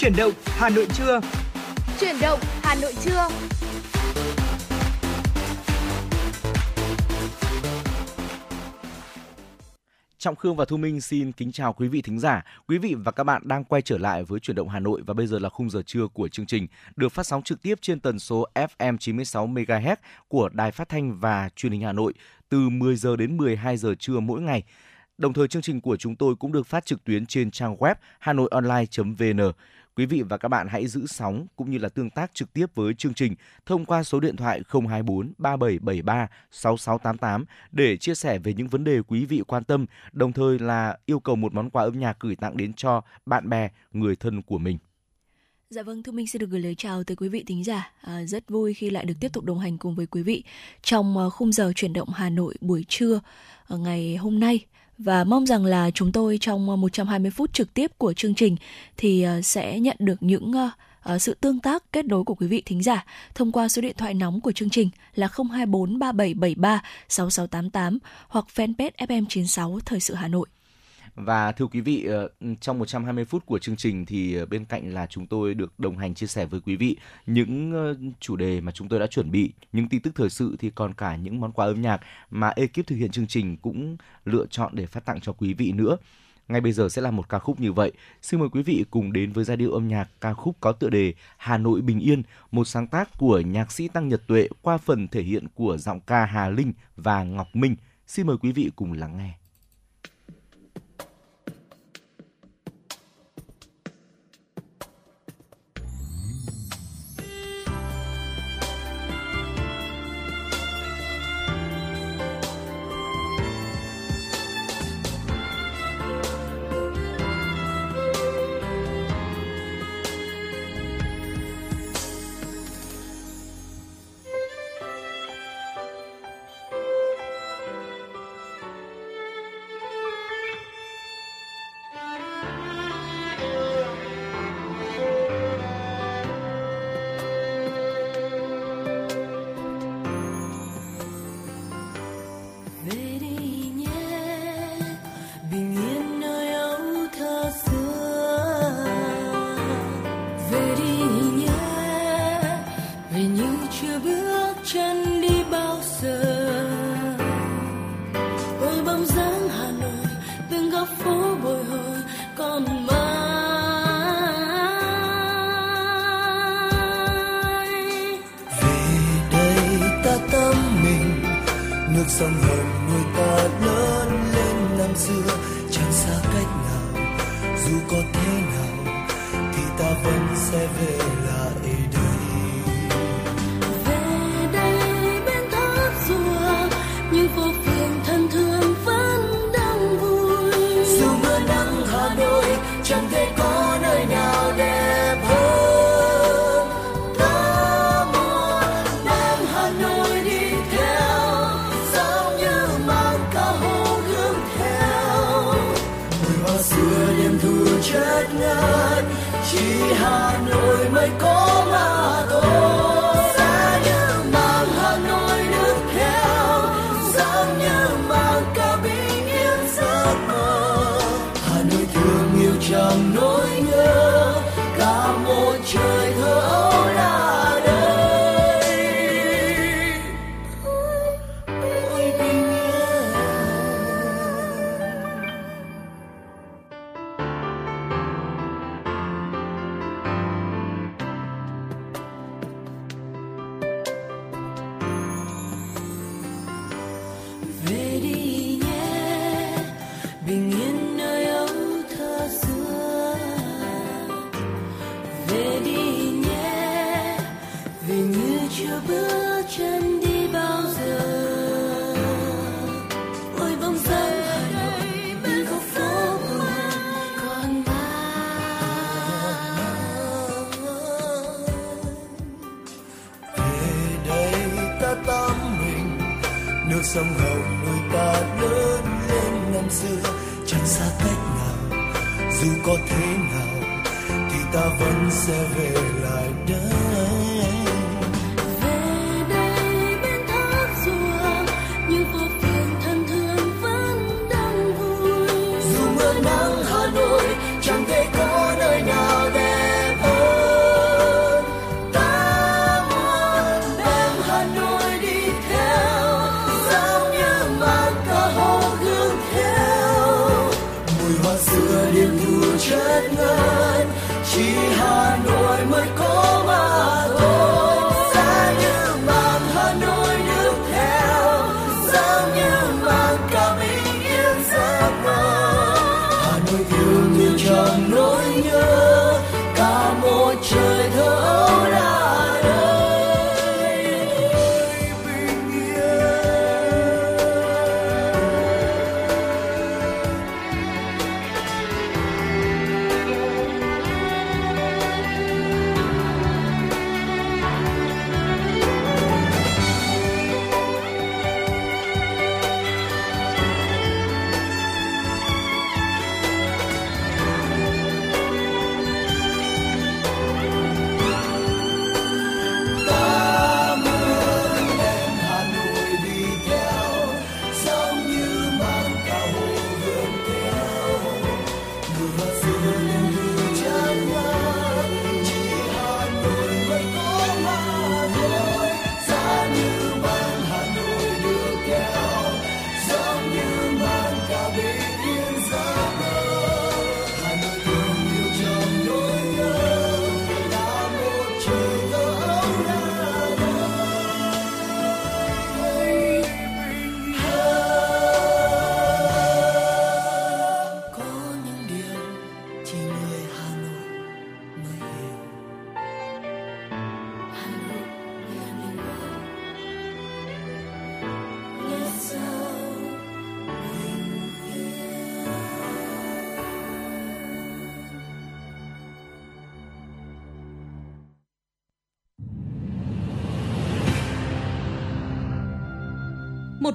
Chuyển động Hà Nội trưa. Chuyển động Hà Nội trưa. Trọng Khương và Thu Minh xin kính chào quý vị thính giả. Quý vị và các bạn đang quay trở lại với Chuyển động Hà Nội và bây giờ là khung giờ trưa của chương trình được phát sóng trực tiếp trên tần số FM 96 MHz của Đài Phát thanh và Truyền hình Hà Nội từ 10 giờ đến 12 giờ trưa mỗi ngày. Đồng thời chương trình của chúng tôi cũng được phát trực tuyến trên trang web hanoionline.vn. Quý vị và các bạn hãy giữ sóng cũng như là tương tác trực tiếp với chương trình thông qua số điện thoại 024 3773 6688 để chia sẻ về những vấn đề quý vị quan tâm, đồng thời là yêu cầu một món quà âm nhạc gửi tặng đến cho bạn bè, người thân của mình. Dạ vâng, Thu Minh xin được gửi lời chào tới quý vị thính giả. Rất vui khi lại được tiếp tục đồng hành cùng với quý vị trong khung giờ Chuyển động Hà Nội buổi trưa ngày hôm nay. Và mong rằng là chúng tôi trong 120 phút trực tiếp của chương trình thì sẽ nhận được những sự tương tác kết nối của quý vị thính giả thông qua số điện thoại nóng của chương trình là 024 3773 6688 hoặc fanpage FM96 Thời sự Hà Nội. Và thưa quý vị, trong 120 phút của chương trình thì bên cạnh là chúng tôi được đồng hành chia sẻ với quý vị những chủ đề mà chúng tôi đã chuẩn bị, những tin tức thời sự thì còn cả những món quà âm nhạc mà ekip thực hiện chương trình cũng lựa chọn để phát tặng cho quý vị nữa. Ngay bây giờ sẽ là một ca khúc như vậy. Xin mời quý vị cùng đến với giai điệu âm nhạc ca khúc có tựa đề Hà Nội Bình Yên, một sáng tác của nhạc sĩ Tăng Nhật Tuệ qua phần thể hiện của giọng ca Hà Linh và Ngọc Minh. Xin mời quý vị cùng lắng nghe. Chẳng thể có nơi nào đẹp chỉ Hà Nội mới có mà thôi. Giá như màn Hà Nội nước theo, giá như màn cả bình yên giấc mơ. Hà Nội yêu như tròn nỗi nhớ, cả một trời thơ ấu là đời bình Một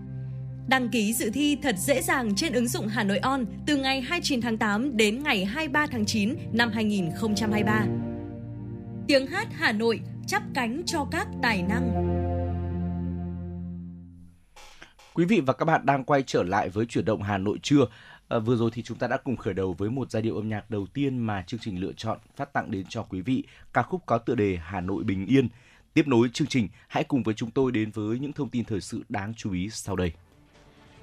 Đăng ký dự thi thật dễ dàng trên ứng dụng Hà Nội On từ ngày 29 tháng 8 đến ngày 23 tháng 9 năm 2023. Tiếng hát Hà Nội chắp cánh cho các tài năng. Quý vị và các bạn đang quay trở lại với Chuyển động Hà Nội trưa. Vừa rồi thì chúng ta đã cùng khởi đầu với một giai điệu âm nhạc đầu tiên mà chương trình lựa chọn phát tặng đến cho quý vị, ca khúc có tựa đề Hà Nội Bình Yên. Tiếp nối chương trình, hãy cùng với chúng tôi đến với những thông tin thời sự đáng chú ý sau đây.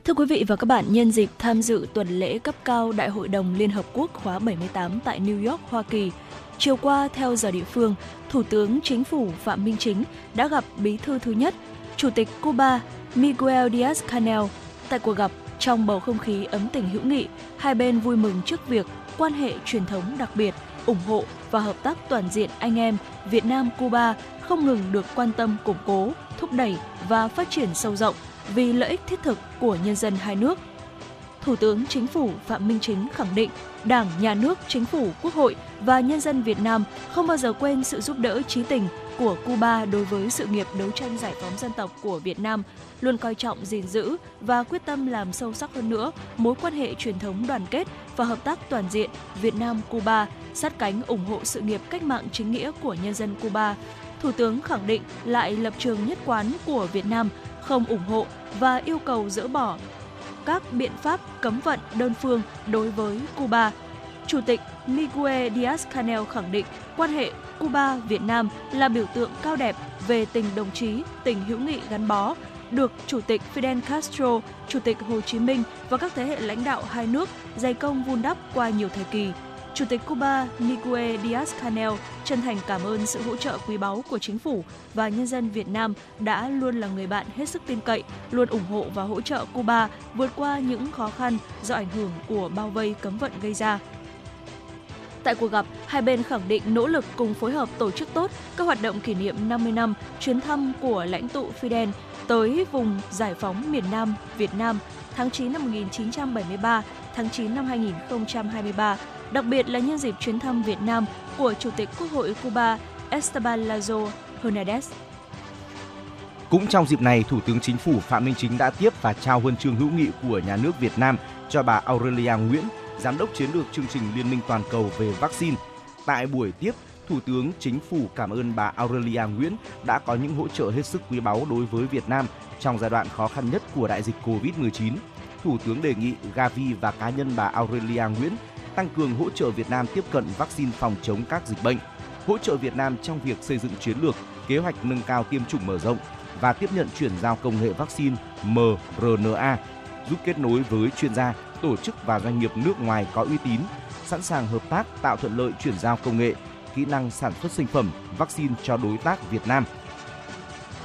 Thưa quý vị và các bạn, nhân dịp tham dự tuần lễ cấp cao Đại hội đồng Liên Hợp Quốc khóa 78 tại New York, Hoa Kỳ, chiều qua theo giờ địa phương, Thủ tướng Chính phủ Phạm Minh Chính đã gặp Bí thư thứ nhất, Chủ tịch Cuba Miguel Diaz-Canel. Tại cuộc gặp, trong bầu không khí ấm tình hữu nghị, hai bên vui mừng trước việc quan hệ truyền thống đặc biệt, ủng hộ và hợp tác toàn diện anh em Việt Nam-Cuba không ngừng được quan tâm, củng cố, thúc đẩy và phát triển sâu rộng vì lợi ích thiết thực của nhân dân hai nước. Thủ tướng Chính phủ Phạm Minh Chính khẳng định Đảng, Nhà nước, Chính phủ, Quốc hội và nhân dân Việt Nam không bao giờ quên sự giúp đỡ trí tình của Cuba đối với sự nghiệp đấu tranh giải phóng dân tộc của Việt Nam, luôn coi trọng, gìn giữ và quyết tâm làm sâu sắc hơn nữa mối quan hệ truyền thống đoàn kết và hợp tác toàn diện Việt Nam-Cuba, sát cánh ủng hộ sự nghiệp cách mạng chính nghĩa của nhân dân Cuba. Thủ tướng khẳng định lại lập trường nhất quán của Việt Nam, không ủng hộ và yêu cầu dỡ bỏ các biện pháp cấm vận đơn phương đối với Cuba. Chủ tịch Miguel Diaz-Canel khẳng định quan hệ Cuba-Việt Nam là biểu tượng cao đẹp về tình đồng chí, tình hữu nghị gắn bó, được Chủ tịch Fidel Castro, Chủ tịch Hồ Chí Minh và các thế hệ lãnh đạo hai nước dày công vun đắp qua nhiều thời kỳ. Chủ tịch Cuba Miguel Diaz-Canel chân thành cảm ơn sự hỗ trợ quý báu của Chính phủ và nhân dân Việt Nam đã luôn là người bạn hết sức tin cậy, luôn ủng hộ và hỗ trợ Cuba vượt qua những khó khăn do ảnh hưởng của bao vây cấm vận gây ra. Tại cuộc gặp, hai bên khẳng định nỗ lực cùng phối hợp tổ chức tốt các hoạt động kỷ niệm 50 năm chuyến thăm của lãnh tụ Fidel tới vùng giải phóng miền Nam Việt Nam tháng 9 năm 1973, tháng 9 năm 2023, đặc biệt là nhân dịp chuyến thăm Việt Nam của Chủ tịch Quốc hội Cuba Esteban Lazo Hernandez. Cũng trong dịp này, Thủ tướng Chính phủ Phạm Minh Chính đã tiếp và trao huân chương hữu nghị của nhà nước Việt Nam cho bà Aurelia Nguyễn, Giám đốc chiến lược chương trình Liên minh toàn cầu về vaccine. Tại buổi tiếp, Thủ tướng Chính phủ cảm ơn bà Aurelia Nguyễn đã có những hỗ trợ hết sức quý báu đối với Việt Nam trong giai đoạn khó khăn nhất của đại dịch COVID-19. Thủ tướng đề nghị Gavi và cá nhân bà Aurelia Nguyễn tăng cường hỗ trợ Việt Nam tiếp cận vaccine phòng chống các dịch bệnh, hỗ trợ Việt Nam trong việc xây dựng chiến lược, kế hoạch nâng cao tiêm chủng mở rộng và tiếp nhận chuyển giao công nghệ vaccine mRNA, giúp kết nối với chuyên gia, tổ chức và doanh nghiệp nước ngoài có uy tín, sẵn sàng hợp tác tạo thuận lợi chuyển giao công nghệ, kỹ năng sản xuất sinh phẩm, vaccine cho đối tác Việt Nam.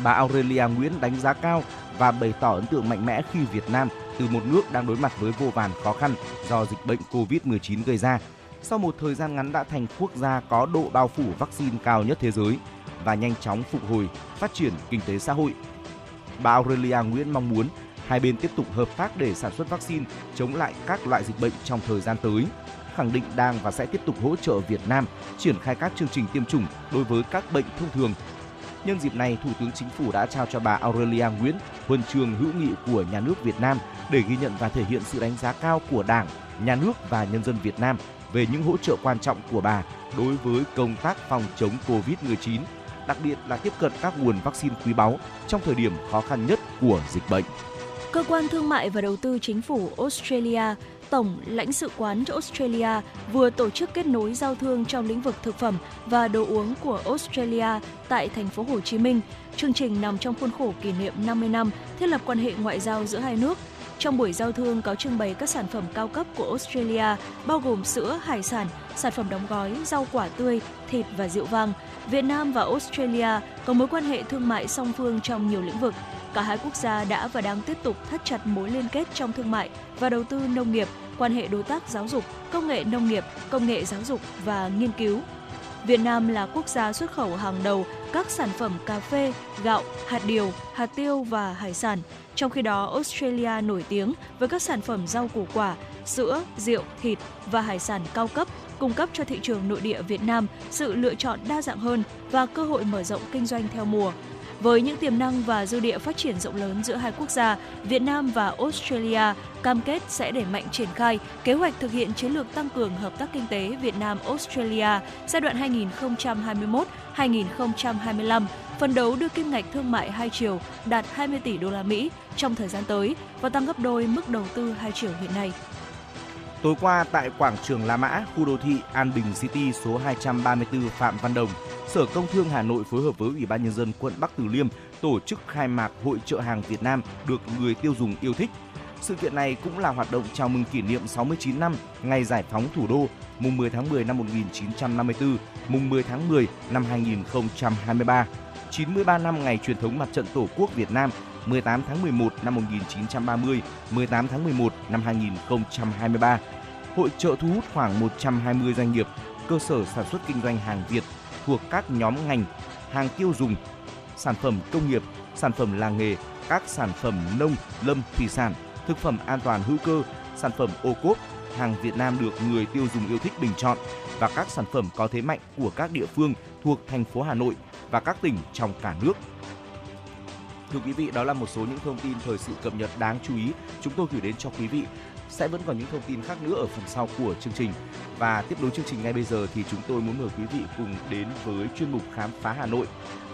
Bà Aurelia Nguyễn đánh giá cao và bày tỏ ấn tượng mạnh mẽ khi Việt Nam từ một nước đang đối mặt với vô vàn khó khăn do dịch bệnh COVID-19 gây ra, sau một thời gian ngắn đã thành quốc gia có độ bao phủ vaccine cao nhất thế giới và nhanh chóng phục hồi, phát triển kinh tế xã hội. Bà Aurelia Nguyễn mong muốn hai bên tiếp tục hợp tác để sản xuất vaccine chống lại các loại dịch bệnh trong thời gian tới, khẳng định đang và sẽ tiếp tục hỗ trợ Việt Nam triển khai các chương trình tiêm chủng đối với các bệnh thông thường. Nhân dịp này, Thủ tướng Chính phủ đã trao cho bà Aurelia Nguyễn huân chương hữu nghị của nhà nước Việt Nam để ghi nhận và thể hiện sự đánh giá cao của Đảng, Nhà nước và nhân dân Việt Nam về những hỗ trợ quan trọng của bà đối với công tác phòng chống COVID-19, đặc biệt là tiếp cận các nguồn vaccine quý báu trong thời điểm khó khăn nhất của dịch bệnh. Cơ quan Thương mại và Đầu tư Chính phủ Australia, Tổng lãnh sự quán Australia vừa tổ chức kết nối giao thương trong lĩnh vực thực phẩm và đồ uống của Australia tại thành phố Hồ Chí Minh. Chương trình nằm trong khuôn khổ kỷ niệm 50 năm thiết lập quan hệ ngoại giao giữa hai nước. Trong buổi giao thương có trưng bày các sản phẩm cao cấp của Australia, bao gồm sữa, hải sản, sản phẩm đóng gói, rau quả tươi, thịt và rượu vang. Việt Nam và Australia có mối quan hệ thương mại song phương trong nhiều lĩnh vực. Cả hai quốc gia đã và đang tiếp tục thắt chặt mối liên kết trong thương mại và đầu tư nông nghiệp, quan hệ đối tác giáo dục, công nghệ nông nghiệp, công nghệ giáo dục và nghiên cứu. Việt Nam là quốc gia xuất khẩu hàng đầu các sản phẩm cà phê, gạo, hạt điều, hạt tiêu và hải sản. Trong khi đó, Australia nổi tiếng với các sản phẩm rau củ quả, sữa, rượu, thịt và hải sản cao cấp, cung cấp cho thị trường nội địa Việt Nam sự lựa chọn đa dạng hơn và cơ hội mở rộng kinh doanh theo mùa. Với những tiềm năng và dư địa phát triển rộng lớn giữa hai quốc gia, Việt Nam và Australia cam kết sẽ đẩy mạnh triển khai kế hoạch thực hiện chiến lược tăng cường hợp tác kinh tế Việt Nam-Australia giai đoạn 2021-2025, phấn đấu đưa kim ngạch thương mại hai chiều đạt 20 tỷ đô la Mỹ trong thời gian tới và tăng gấp đôi mức đầu tư hai chiều hiện nay. Tối qua tại quảng trường La Mã, khu đô thị An Bình City số 234 Phạm Văn Đồng, Sở Công Thương Hà Nội phối hợp với Ủy ban Nhân dân quận Bắc Từ Liêm tổ chức khai mạc Hội chợ hàng Việt Nam được người tiêu dùng yêu thích. Sự kiện này cũng là hoạt động chào mừng kỷ niệm 69 năm ngày giải phóng thủ đô, mùng 10 tháng 10 năm 1954, mùng 10 tháng 10 năm 2023, 93 năm ngày truyền thống Mặt trận Tổ quốc Việt Nam, 18 tháng 11 năm 1930, 18 tháng 11 năm 2023. Hội chợ thu hút khoảng 120 doanh nghiệp, cơ sở sản xuất kinh doanh hàng Việt thuộc các nhóm ngành, hàng tiêu dùng, sản phẩm công nghiệp, sản phẩm làng nghề, các sản phẩm nông, lâm, thủy sản, thực phẩm an toàn hữu cơ, sản phẩm ô cốp, hàng Việt Nam được người tiêu dùng yêu thích bình chọn và các sản phẩm có thế mạnh của các địa phương thuộc thành phố Hà Nội và các tỉnh trong cả nước. Thưa quý vị, đó là một số những thông tin thời sự cập nhật đáng chú ý chúng tôi gửi đến cho quý vị. Sẽ vẫn còn những thông tin khác nữa ở phần sau của chương trình. Và tiếp nối chương trình ngay bây giờ thì chúng tôi muốn mời quý vị cùng đến với chuyên mục Khám phá Hà Nội.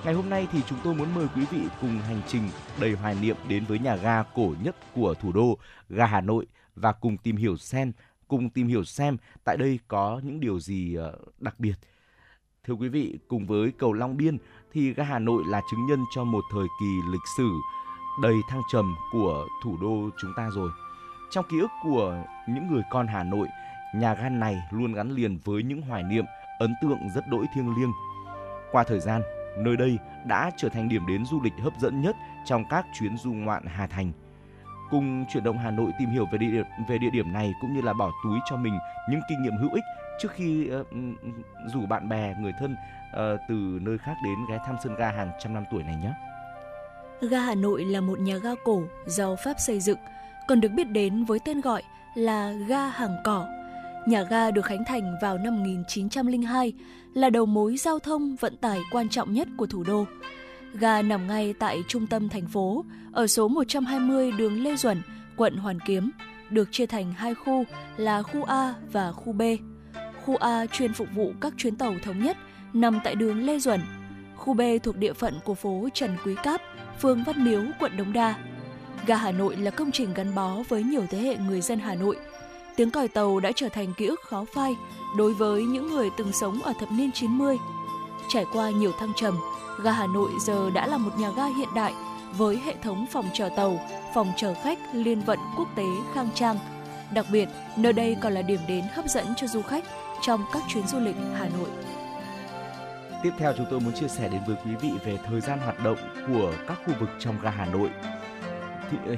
Ngày hôm nay thì chúng tôi muốn mời quý vị cùng hành trình đầy hoài niệm đến với nhà ga cổ nhất của thủ đô, ga Hà Nội, và cùng tìm hiểu xem tại đây có những điều gì đặc biệt. Thưa quý vị, cùng với cầu Long Biên thì ga Hà Nội là chứng nhân cho một thời kỳ lịch sử đầy thăng trầm của thủ đô chúng ta rồi. Trong ký ức của những người con Hà Nội, nhà ga này luôn gắn liền với những hoài niệm, ấn tượng rất đỗi thiêng liêng. Qua thời gian, nơi đây đã trở thành điểm đến du lịch hấp dẫn nhất trong các chuyến du ngoạn Hà Thành. Cùng Chuyển động Hà Nội tìm hiểu về địa điểm này cũng như là bỏ túi cho mình những kinh nghiệm hữu ích trước khi rủ bạn bè, người thân từ nơi khác đến ghé thăm sân ga hàng trăm năm tuổi này nhé. Ga Hà Nội là một nhà ga cổ do Pháp xây dựng, còn được biết đến với tên gọi là ga hàng cỏ. Nhà ga được khánh thành vào năm 1902, là đầu mối giao thông vận tải quan trọng nhất của thủ đô. Ga nằm ngay tại trung tâm thành phố, ở số 120 đường Lê Duẩn, quận Hoàn Kiếm, được chia thành hai khu là khu A và khu B. Khu A chuyên phục vụ các chuyến tàu thống nhất, nằm tại đường Lê Duẩn. Khu B thuộc địa phận của phố Trần Quý Cáp, phường Văn Miếu, quận Đống Đa. Ga Hà Nội là công trình gắn bó với nhiều thế hệ người dân Hà Nội. Tiếng còi tàu đã trở thành ký ức khó phai đối với những người từng sống ở thập niên 90. Trải qua nhiều thăng trầm, ga Hà Nội giờ đã là một nhà ga hiện đại với hệ thống phòng chờ tàu, phòng chờ khách liên vận quốc tế khang trang. Đặc biệt, nơi đây còn là điểm đến hấp dẫn cho du khách trong các chuyến du lịch Hà Nội. Tiếp theo, chúng tôi muốn chia sẻ đến với quý vị về thời gian hoạt động của các khu vực trong ga Hà Nội.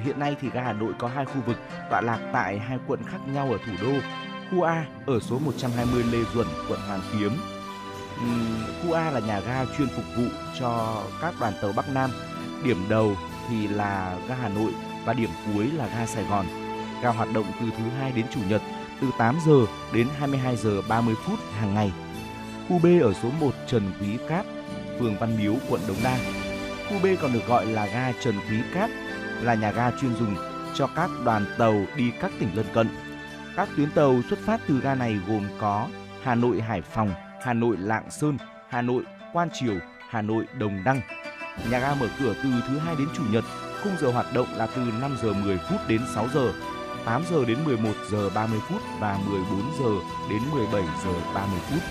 Hiện nay thì ga Hà Nội có hai khu vực tọa lạc tại hai quận khác nhau ở thủ đô. Khu A ở số 120 Lê Duẩn, quận Hoàn Kiếm. Khu A là nhà ga chuyên phục vụ cho các đoàn tàu Bắc Nam. Điểm đầu thì là ga Hà Nội và điểm cuối là ga Sài Gòn. Ga hoạt động từ thứ Hai đến Chủ nhật, từ 8 giờ đến 22 giờ 30 phút hàng ngày. Khu B ở số 1 Trần Quý Cáp, phường Văn Miếu, quận Đống Đa. Khu B còn được gọi là ga Trần Quý Cáp, là nhà ga chuyên dùng cho các đoàn tàu đi các tỉnh lân cận. Các tuyến tàu xuất phát từ ga này gồm có Hà Nội Hải Phòng, Hà Nội Lạng Sơn, Hà Nội Quan Triều, Hà Nội Đồng Đăng. Nhà ga mở cửa từ thứ Hai đến Chủ nhật, khung giờ hoạt động là từ 5 giờ 10 phút đến 6 giờ, 8 giờ đến 11 giờ 30 phút và 14 giờ đến 17 giờ 30 phút.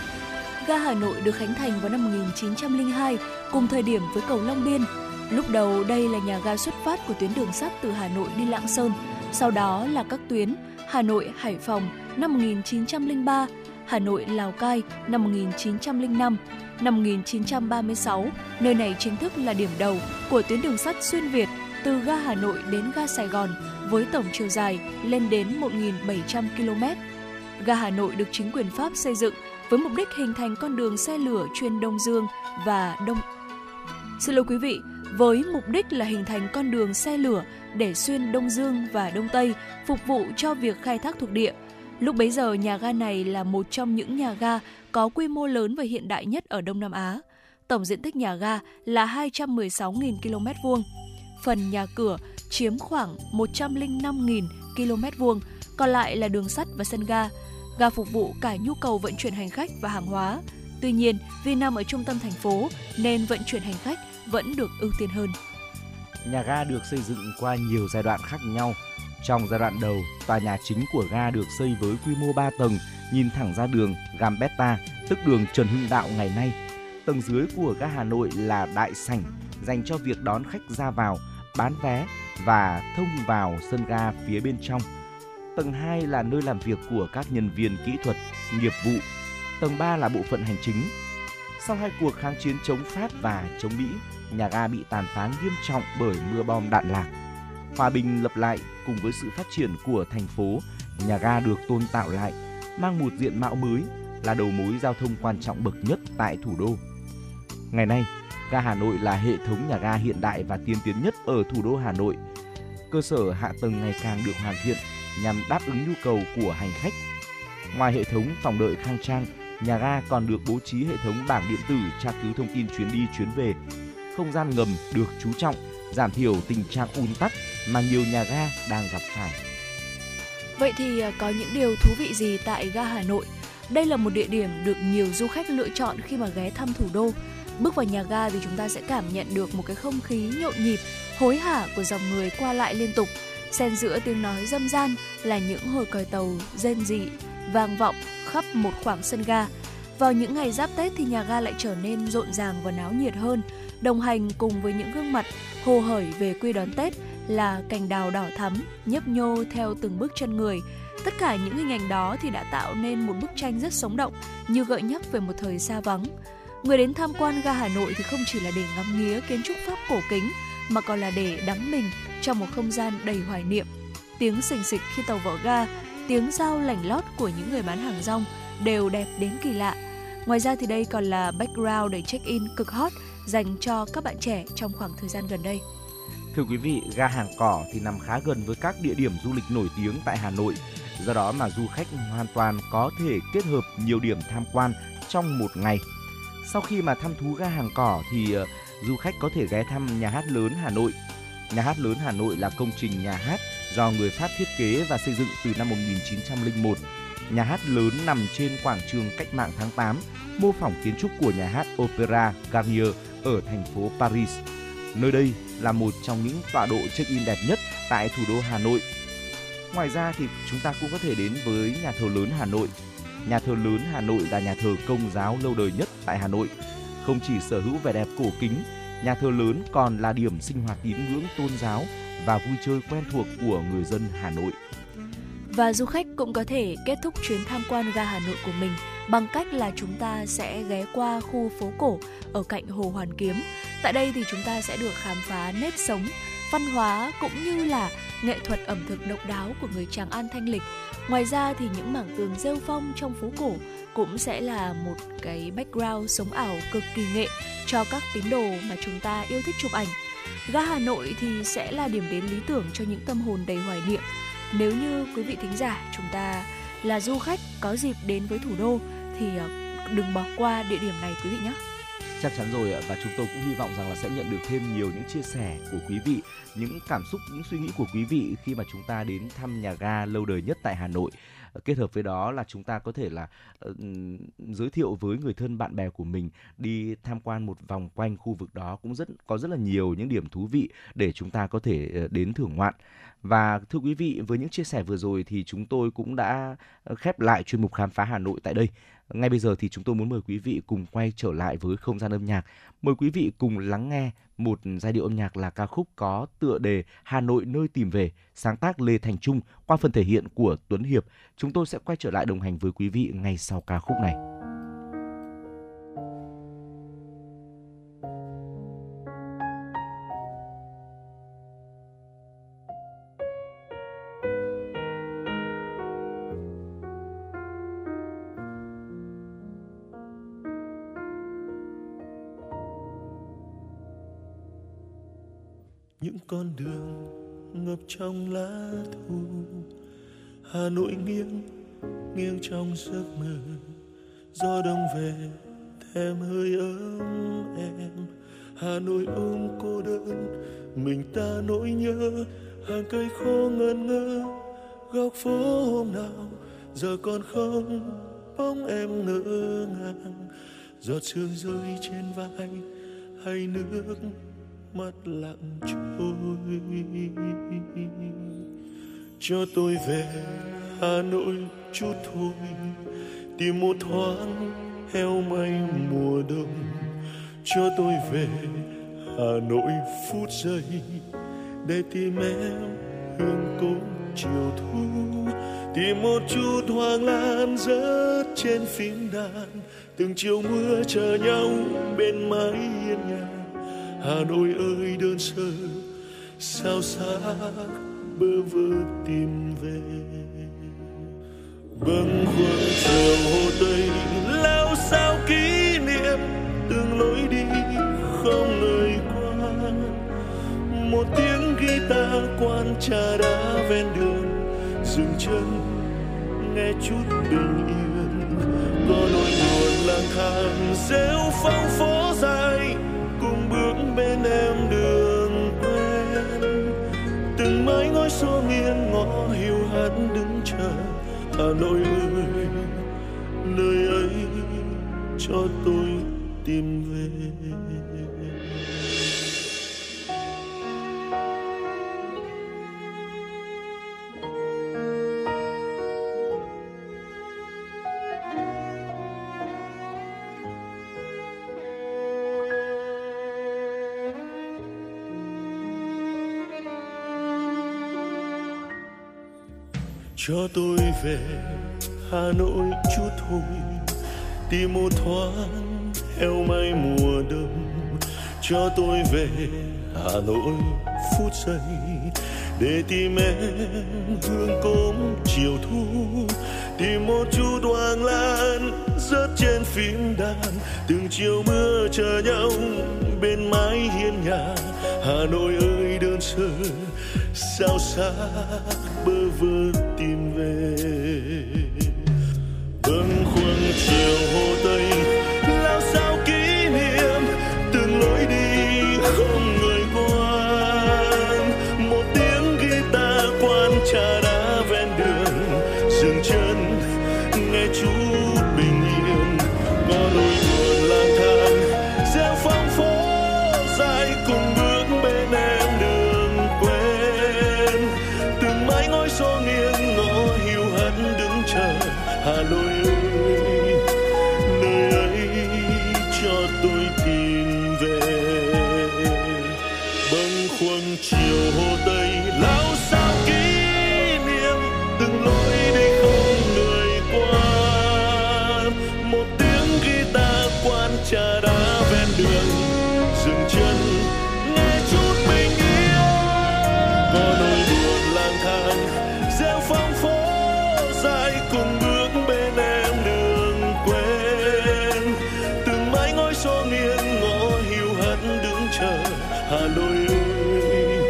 Ga Hà Nội được khánh thành vào năm 1902, cùng thời điểm với cầu Long Biên. Lúc đầu đây là nhà ga xuất phát của tuyến đường sắt từ Hà Nội đi Lạng Sơn, sau đó là các tuyến Hà Nội Hải Phòng năm 1903, Hà Nội Lào Cai năm 1905, năm 1936, nơi này chính thức là điểm đầu của tuyến đường sắt xuyên Việt từ ga Hà Nội đến ga Sài Gòn với tổng chiều dài lên đến 1.700 km. Ga Hà Nội được chính quyền Pháp xây dựng với mục đích hình thành con đường xe lửa chuyên Đông Dương và với mục đích là hình thành con đường xe lửa để xuyên Đông Dương và Đông Tây, phục vụ cho việc khai thác thuộc địa. Lúc bấy giờ, nhà ga này là một trong những nhà ga có quy mô lớn và hiện đại nhất ở Đông Nam Á. Tổng diện tích nhà ga là 216.000 km2. Phần nhà cửa chiếm khoảng 105.000 km2, còn lại là đường sắt và sân ga. Ga phục vụ cả nhu cầu vận chuyển hành khách và hàng hóa. Tuy nhiên, vì nằm ở trung tâm thành phố nên vận chuyển hành khách vẫn được ưu tiên hơn. Nhà ga được xây dựng qua nhiều giai đoạn khác nhau. Trong giai đoạn đầu, tòa nhà chính của ga được xây với quy mô 3 tầng, nhìn thẳng ra đường Gambetta, tức đường Trần Hưng Đạo ngày nay. Tầng dưới của ga Hà Nội là đại sảnh dành cho việc đón khách ra vào, bán vé và thông vào sân ga phía bên trong. Tầng 2 là nơi làm việc của các nhân viên kỹ thuật, nghiệp vụ. Tầng 3 là bộ phận hành chính. Sau hai cuộc kháng chiến chống Pháp và chống Mỹ, nhà ga bị tàn phá nghiêm trọng bởi mưa bom đạn lạc. Hòa bình lập lại cùng với sự phát triển của thành phố, nhà ga được tôn tạo lại, mang một diện mạo mới, là đầu mối giao thông quan trọng bậc nhất tại thủ đô. Ngày nay, ga Hà Nội là hệ thống nhà ga hiện đại và tiên tiến nhất ở thủ đô Hà Nội. Cơ sở hạ tầng ngày càng được hoàn thiện nhằm đáp ứng nhu cầu của hành khách. Ngoài hệ thống phòng đợi khang trang, nhà ga còn được bố trí hệ thống bảng điện tử tra cứu thông tin chuyến đi chuyến về. Không gian ngầm được chú trọng, giảm thiểu tình trạng ùn tắc mà nhiều nhà ga đang gặp phải. Vậy thì có những điều thú vị gì tại ga Hà Nội? Đây là một địa điểm được nhiều du khách lựa chọn khi mà ghé thăm thủ đô. Bước vào nhà ga thì chúng ta sẽ cảm nhận được một cái không khí nhộn nhịp, hối hả của dòng người qua lại liên tục. Xen giữa tiếng nói râm ran là những hồi còi tàu rên rỉ vang vọng khắp một khoảng sân ga. Vào những ngày giáp Tết thì nhà ga lại trở nên rộn ràng và náo nhiệt hơn. Đồng hành cùng với những gương mặt hồ hởi về quê đón Tết là cành đào đỏ thắm nhấp nhô theo từng bước chân người. Tất cả những hình ảnh đó thì đã tạo nên một bức tranh rất sống động, như gợi nhắc về một thời xa vắng. Người đến tham quan ga Hà Nội thì không chỉ là để ngắm nghía kiến trúc Pháp cổ kính, mà còn là để đắm mình trong một không gian đầy hoài niệm. Tiếng xình xịch khi tàu vỏ ga, tiếng giao lảnh lót của những người bán hàng rong đều đẹp đến kỳ lạ. Ngoài ra thì đây còn là background để check-in cực hot dành cho các bạn trẻ trong khoảng thời gian gần đây. Thưa quý vị, ga Hàng Cỏ thì nằm khá gần với các địa điểm du lịch nổi tiếng tại Hà Nội. Do đó mà du khách hoàn toàn có thể kết hợp nhiều điểm tham quan trong một ngày. Sau khi mà thăm thú ga Hàng Cỏ thì du khách có thể ghé thăm Nhà hát lớn Hà Nội. Nhà hát lớn Hà Nội là công trình nhà hát do người Pháp thiết kế và xây dựng từ năm 1901. Nhà hát lớn nằm trên quảng trường Cách mạng tháng 8, mô phỏng kiến trúc của nhà hát Opera Garnier ở thành phố Paris. Nơi đây là một trong những tọa độ check-in đẹp nhất tại thủ đô Hà Nội. Ngoài ra thì chúng ta cũng có thể đến với Nhà thờ lớn Hà Nội. Nhà thờ lớn Hà Nội là nhà thờ Công giáo lâu đời nhất tại Hà Nội. Không chỉ sở hữu vẻ đẹp cổ kính, nhà thờ lớn còn là điểm sinh hoạt tín ngưỡng tôn giáo và vui chơi quen thuộc của người dân Hà Nội. Và du khách cũng có thể kết thúc chuyến tham quan ga Hà Nội của mình bằng cách là chúng ta sẽ ghé qua khu phố cổ ở cạnh Hồ Hoàn Kiếm. Tại đây thì chúng ta sẽ được khám phá nếp sống, văn hóa cũng như là nghệ thuật ẩm thực độc đáo của người Tràng An thanh lịch. Ngoài ra thì những mảng tường rêu phong trong phố cổ cũng sẽ là một cái background sống ảo cực kỳ nghệ cho các tín đồ mà chúng ta yêu thích chụp ảnh. Ga Hà Nội thì sẽ là điểm đến lý tưởng cho những tâm hồn đầy hoài niệm. Nếu như quý vị thính giả chúng ta là du khách có dịp đến với thủ đô thì đừng bỏ qua địa điểm này quý vị nhé. Chắc chắn rồi ạ, và chúng tôi cũng hy vọng rằng là sẽ nhận được thêm nhiều những chia sẻ của quý vị, những cảm xúc, những suy nghĩ của quý vị khi mà chúng ta đến thăm nhà ga lâu đời nhất tại Hà Nội. Kết hợp với đó là chúng ta có thể là giới thiệu với người thân bạn bè của mình đi tham quan một vòng quanh khu vực đó, cũng rất là nhiều những điểm thú vị để chúng ta có thể đến thưởng ngoạn. Và thưa quý vị, với những chia sẻ vừa rồi thì chúng tôi cũng đã khép lại chuyên mục Khám phá Hà Nội tại đây. Ngay bây giờ thì chúng tôi muốn mời quý vị cùng quay trở lại với không gian âm nhạc. Mời quý vị cùng lắng nghe một giai điệu âm nhạc là ca khúc có tựa đề Hà Nội nơi tìm về, sáng tác Lê Thành Trung qua phần thể hiện của Tuấn Hiệp. Chúng tôi sẽ quay trở lại đồng hành với quý vị ngay sau ca khúc này. Những con đường ngập trong lá thu, Hà Nội nghiêng nghiêng trong giấc mơ, gió đông về thêm hơi ấm em. Hà Nội ôm cô đơn mình ta nỗi nhớ, hàng cây khô ngẩn ngơ góc phố hôm nào giờ còn không bóng em ngỡ ngàng, giọt sương rơi trên vai hay nước mắt lặng trôi. Cho tôi về Hà Nội chút thôi, tìm một thoáng heo may mùa đông. Cho tôi về Hà Nội phút giây, để tìm em hương cốm chiều thu. Tìm một chút hoàng lan rớt trên phím đàn, từng chiều mưa chờ nhau bên mái hiên nhà. Hà Nội ơi đơn sơ, sao xa bơ vơ tìm về. Bâng khuâng giờ Hồ Tây lao sao kỷ niệm, từng lối đi không lời qua. Một tiếng guitar quan trà đá ven đường, dừng chân nghe chút bình yên. Có nỗi buồn lang thang rêu phong phố dài, bước bên em đường quen. Từng mái ngói xô nghiêng ngõ hiu hắt đứng chờ. Hà Nội ơi, nơi ấy cho tôi tìm về. Cho tôi về Hà Nội chút thôi, tìm một thoáng heo may mùa đông. Cho tôi về Hà Nội phút giây, để tìm em hương cốm chiều thu, tìm một chút hoàng lan rớt trên phím đàn, từng chiều mưa chờ nhau bên mái hiên nhà. Hà Nội ơi đơn sơ sao xa bơ vơ tìm về, bâng khuâng chiều Hồ Tây lao sao kỷ niệm, từng lối đi không người quan, một tiếng guitar quan trà đá ven đường, dừng chân nghe chút bình yên, có đôi buồn lang thang gieo phong phố dài cùng bước bên em đường quen, từng mái ngói xô nghiêng ngõ hiu hắt đứng chờ. Hà Nội ơi, nơi ấy cho tôi tìm về, bâng khuâng chiều Hồ Tây lao sao kỷ niệm, từng lối đi không người qua, một tiếng guitar quan trà đá ven đường, dừng chân nghe chút bình yên, có nỗi buồn lang thang gieo phong phố dài cùng bước bên em đường quen, từng mái ngói xô nghiêng ngõ hiu hắt đứng chờ. Hà Nội ơi,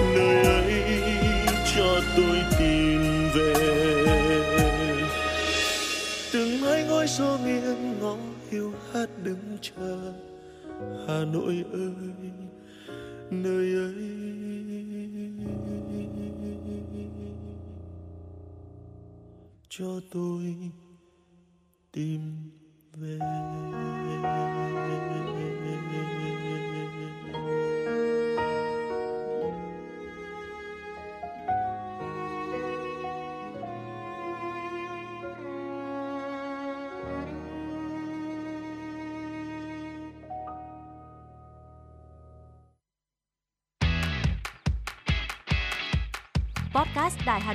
nơi ấy cho tôi tìm về, từng mái ngói xô nghiêng ngõ hiu hắt đứng chờ. Hà Nội ơi, nơi ấy. Cho tôi tìm về. Podcast Đài Hà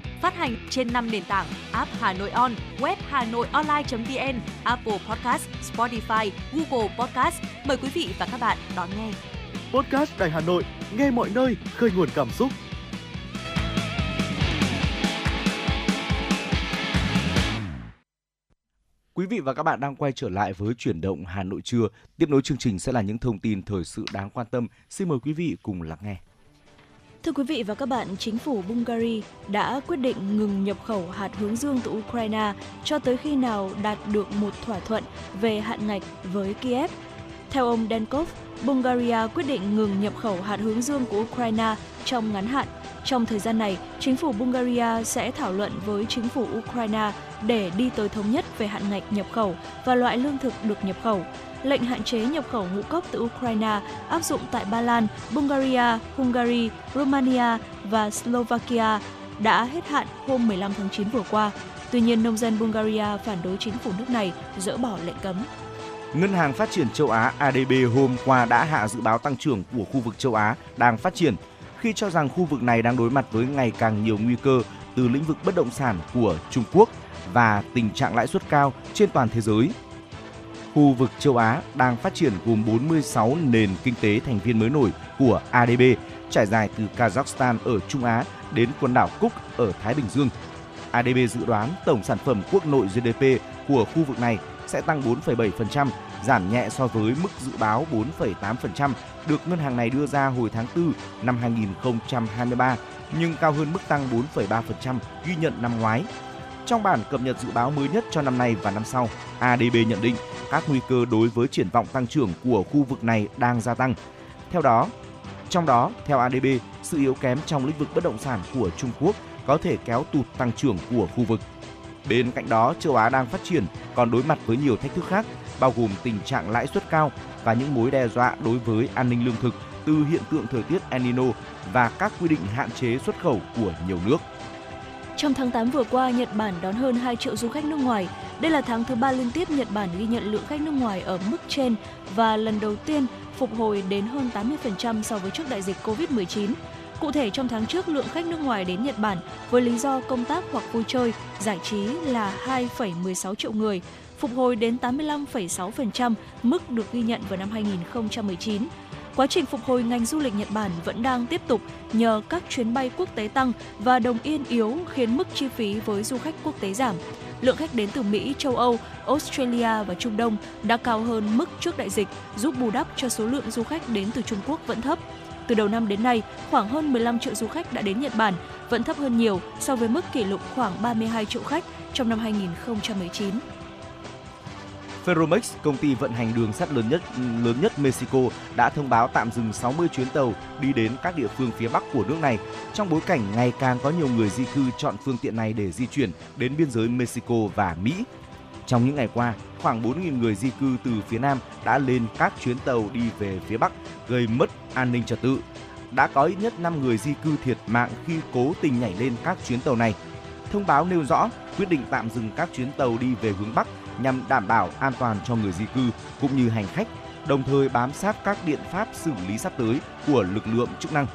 Phát hành trên 5 nền tảng: app Hà Nội On, web hanoionline.vn, Apple Podcast, Spotify, Google Podcast. Mời quý vị và các bạn đón nghe. Podcast Đài Hà Nội, nghe mọi nơi, khơi nguồn cảm xúc. Quý vị và các bạn đang quay trở lại với Chuyển động Hà Nội trưa. Tiếp nối chương trình sẽ là những thông tin thời sự đáng quan tâm. Xin mời quý vị cùng lắng nghe. Thưa quý vị và các bạn, chính phủ Bulgaria đã quyết định ngừng nhập khẩu hạt hướng dương từ Ukraine cho tới khi nào đạt được một thỏa thuận về hạn ngạch với Kiev. Theo ông Denkov, Bulgaria quyết định ngừng nhập khẩu hạt hướng dương của Ukraine trong ngắn hạn. Trong thời gian này, chính phủ Bulgaria sẽ thảo luận với chính phủ Ukraine để đi tới thống nhất về hạn ngạch nhập khẩu và loại lương thực được nhập khẩu. Lệnh hạn chế nhập khẩu ngũ cốc từ Ukraine áp dụng tại Ba Lan, Bulgaria, Hungary, Romania và Slovakia đã hết hạn hôm 15 tháng 9 vừa qua. Tuy nhiên, nông dân Bulgaria phản đối chính phủ nước này dỡ bỏ lệnh cấm. Ngân hàng Phát triển châu Á ADB hôm qua đã hạ dự báo tăng trưởng của khu vực châu Á đang phát triển, khi cho rằng khu vực này đang đối mặt với ngày càng nhiều nguy cơ từ lĩnh vực bất động sản của Trung Quốc và tình trạng lãi suất cao trên toàn thế giới. Khu vực châu Á đang phát triển gồm 46 nền kinh tế thành viên mới nổi của ADB, trải dài từ Kazakhstan ở Trung Á đến quần đảo Cook ở Thái Bình Dương. ADB dự đoán tổng sản phẩm quốc nội GDP của khu vực này sẽ tăng 4,7%, giảm nhẹ so với mức dự báo 4,8% được ngân hàng này đưa ra hồi tháng 4 năm 2023, nhưng cao hơn mức tăng 4,3% ghi nhận năm ngoái. Trong bản cập nhật dự báo mới nhất cho năm nay và năm sau, ADB nhận định các nguy cơ đối với triển vọng tăng trưởng của khu vực này đang gia tăng. Trong đó, theo ADB, sự yếu kém trong lĩnh vực bất động sản của Trung Quốc có thể kéo tụt tăng trưởng của khu vực. Bên cạnh đó, châu Á đang phát triển còn đối mặt với nhiều thách thức khác, bao gồm tình trạng lãi suất cao và những mối đe dọa đối với an ninh lương thực từ hiện tượng thời tiết El Nino và các quy định hạn chế xuất khẩu của nhiều nước. Trong tháng 8 vừa qua, Nhật Bản đón hơn 2 triệu du khách nước ngoài. Đây là tháng thứ 3 liên tiếp Nhật Bản ghi nhận lượng khách nước ngoài ở mức trên và lần đầu tiên phục hồi đến hơn 80% so với trước đại dịch Covid-19. Cụ thể, trong tháng trước, lượng khách nước ngoài đến Nhật Bản với lý do công tác hoặc vui chơi, giải trí là 2,16 triệu người, phục hồi đến 85,6% mức được ghi nhận vào năm 2019. Quá trình phục hồi ngành du lịch Nhật Bản vẫn đang tiếp tục nhờ các chuyến bay quốc tế tăng và đồng yên yếu khiến mức chi phí với du khách quốc tế giảm. Lượng khách đến từ Mỹ, châu Âu, Australia và Trung Đông đã cao hơn mức trước đại dịch, giúp bù đắp cho số lượng du khách đến từ Trung Quốc vẫn thấp. Từ đầu năm đến nay, khoảng hơn 15 triệu du khách đã đến Nhật Bản, vẫn thấp hơn nhiều so với mức kỷ lục khoảng 32 triệu khách trong năm 2019. Ferromex, công ty vận hành đường sắt lớn nhất Mexico, đã thông báo tạm dừng 60 chuyến tàu đi đến các địa phương phía Bắc của nước này trong bối cảnh ngày càng có nhiều người di cư chọn phương tiện này để di chuyển đến biên giới Mexico và Mỹ. Trong những ngày qua, khoảng 4.000 người di cư từ phía Nam đã lên các chuyến tàu đi về phía Bắc, gây mất an ninh trật tự. Đã có ít nhất 5 người di cư thiệt mạng khi cố tình nhảy lên các chuyến tàu này. Thông báo nêu rõ quyết định tạm dừng các chuyến tàu đi về hướng Bắc nhằm đảm bảo an toàn cho người di cư cũng như hành khách, đồng thời bám sát các biện pháp xử lý sắp tới của lực lượng chức năng.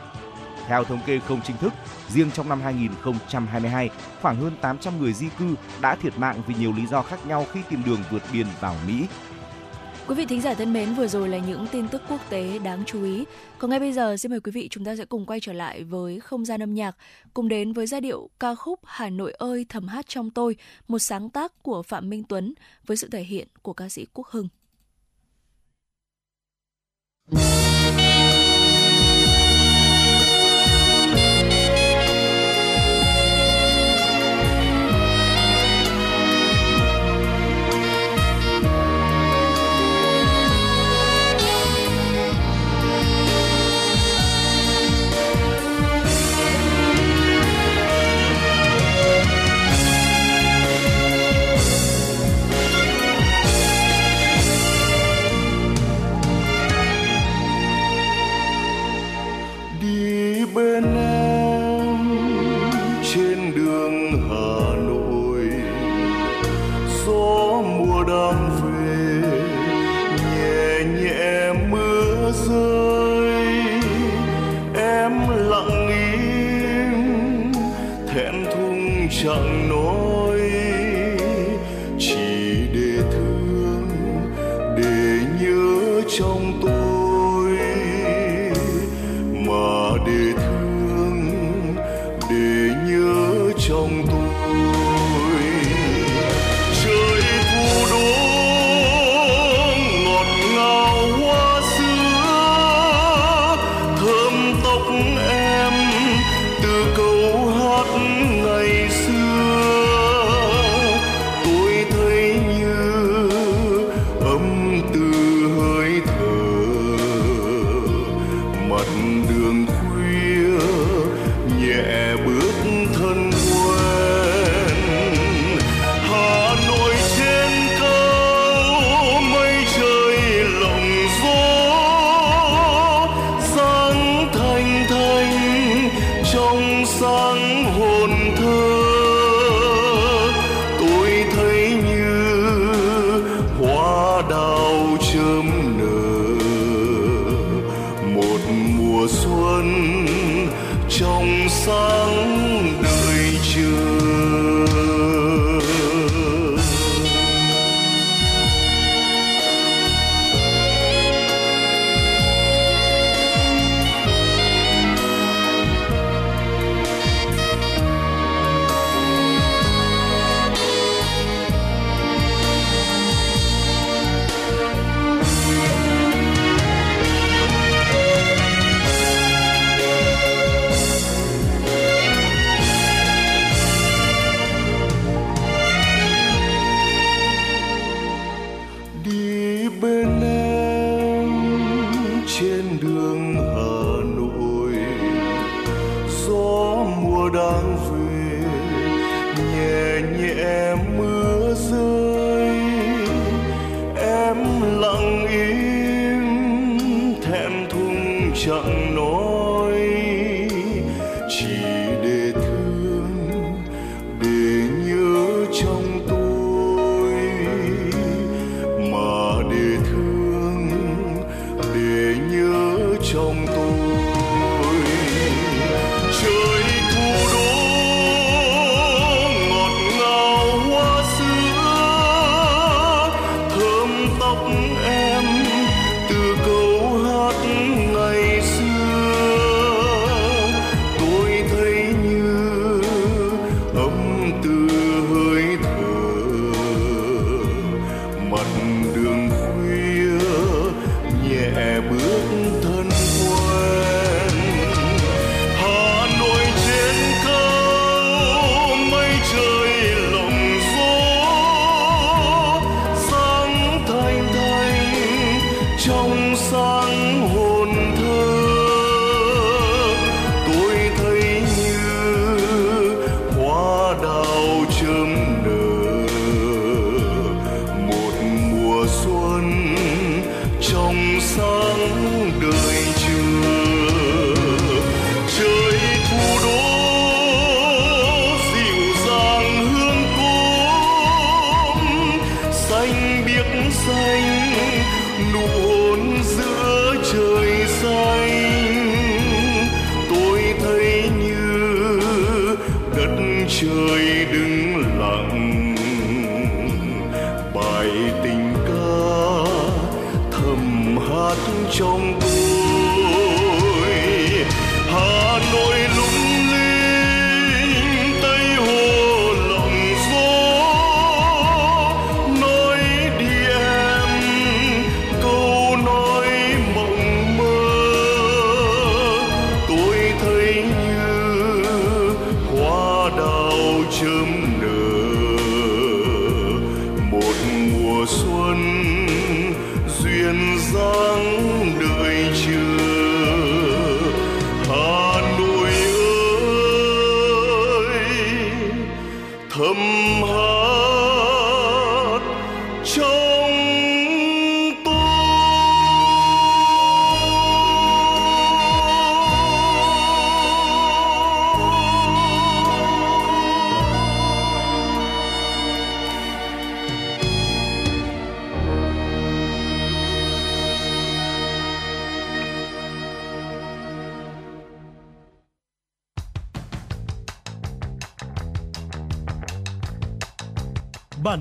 Theo thống kê không chính thức, riêng trong năm 2022, khoảng hơn 800 người di cư đã thiệt mạng vì nhiều lý do khác nhau khi tìm đường vượt biên vào Mỹ. Quý vị thính giả thân mến, vừa rồi là những tin tức quốc tế đáng chú ý. Còn ngay bây giờ, xin mời quý vị chúng ta sẽ cùng quay trở lại với không gian âm nhạc, cùng đến với giai điệu ca khúc Hà Nội ơi thầm hát trong tôi, một sáng tác của Phạm Minh Tuấn với sự thể hiện của ca sĩ Quốc Hưng. Bên em trên đường Hà Nội, gió mùa đang về, nhẹ nhẹ mưa rơi. Em lặng im, thẹn thùng chẳng nói, chỉ để thương, để nhớ trong tôi. nhẹ nhẹ mưa rơi, em lặng im thẹn thùng chẳng nói, chỉ để thương để nhớ trong tôi, mà để thương để nhớ trong tôi. Trong tôi Hà Nội lung linh, Tây Hồ lòng gió, nói đi em câu nói mộng mơ, tôi thấy như hoa đào chớm nở, một mùa xuân duyên dáng. Bản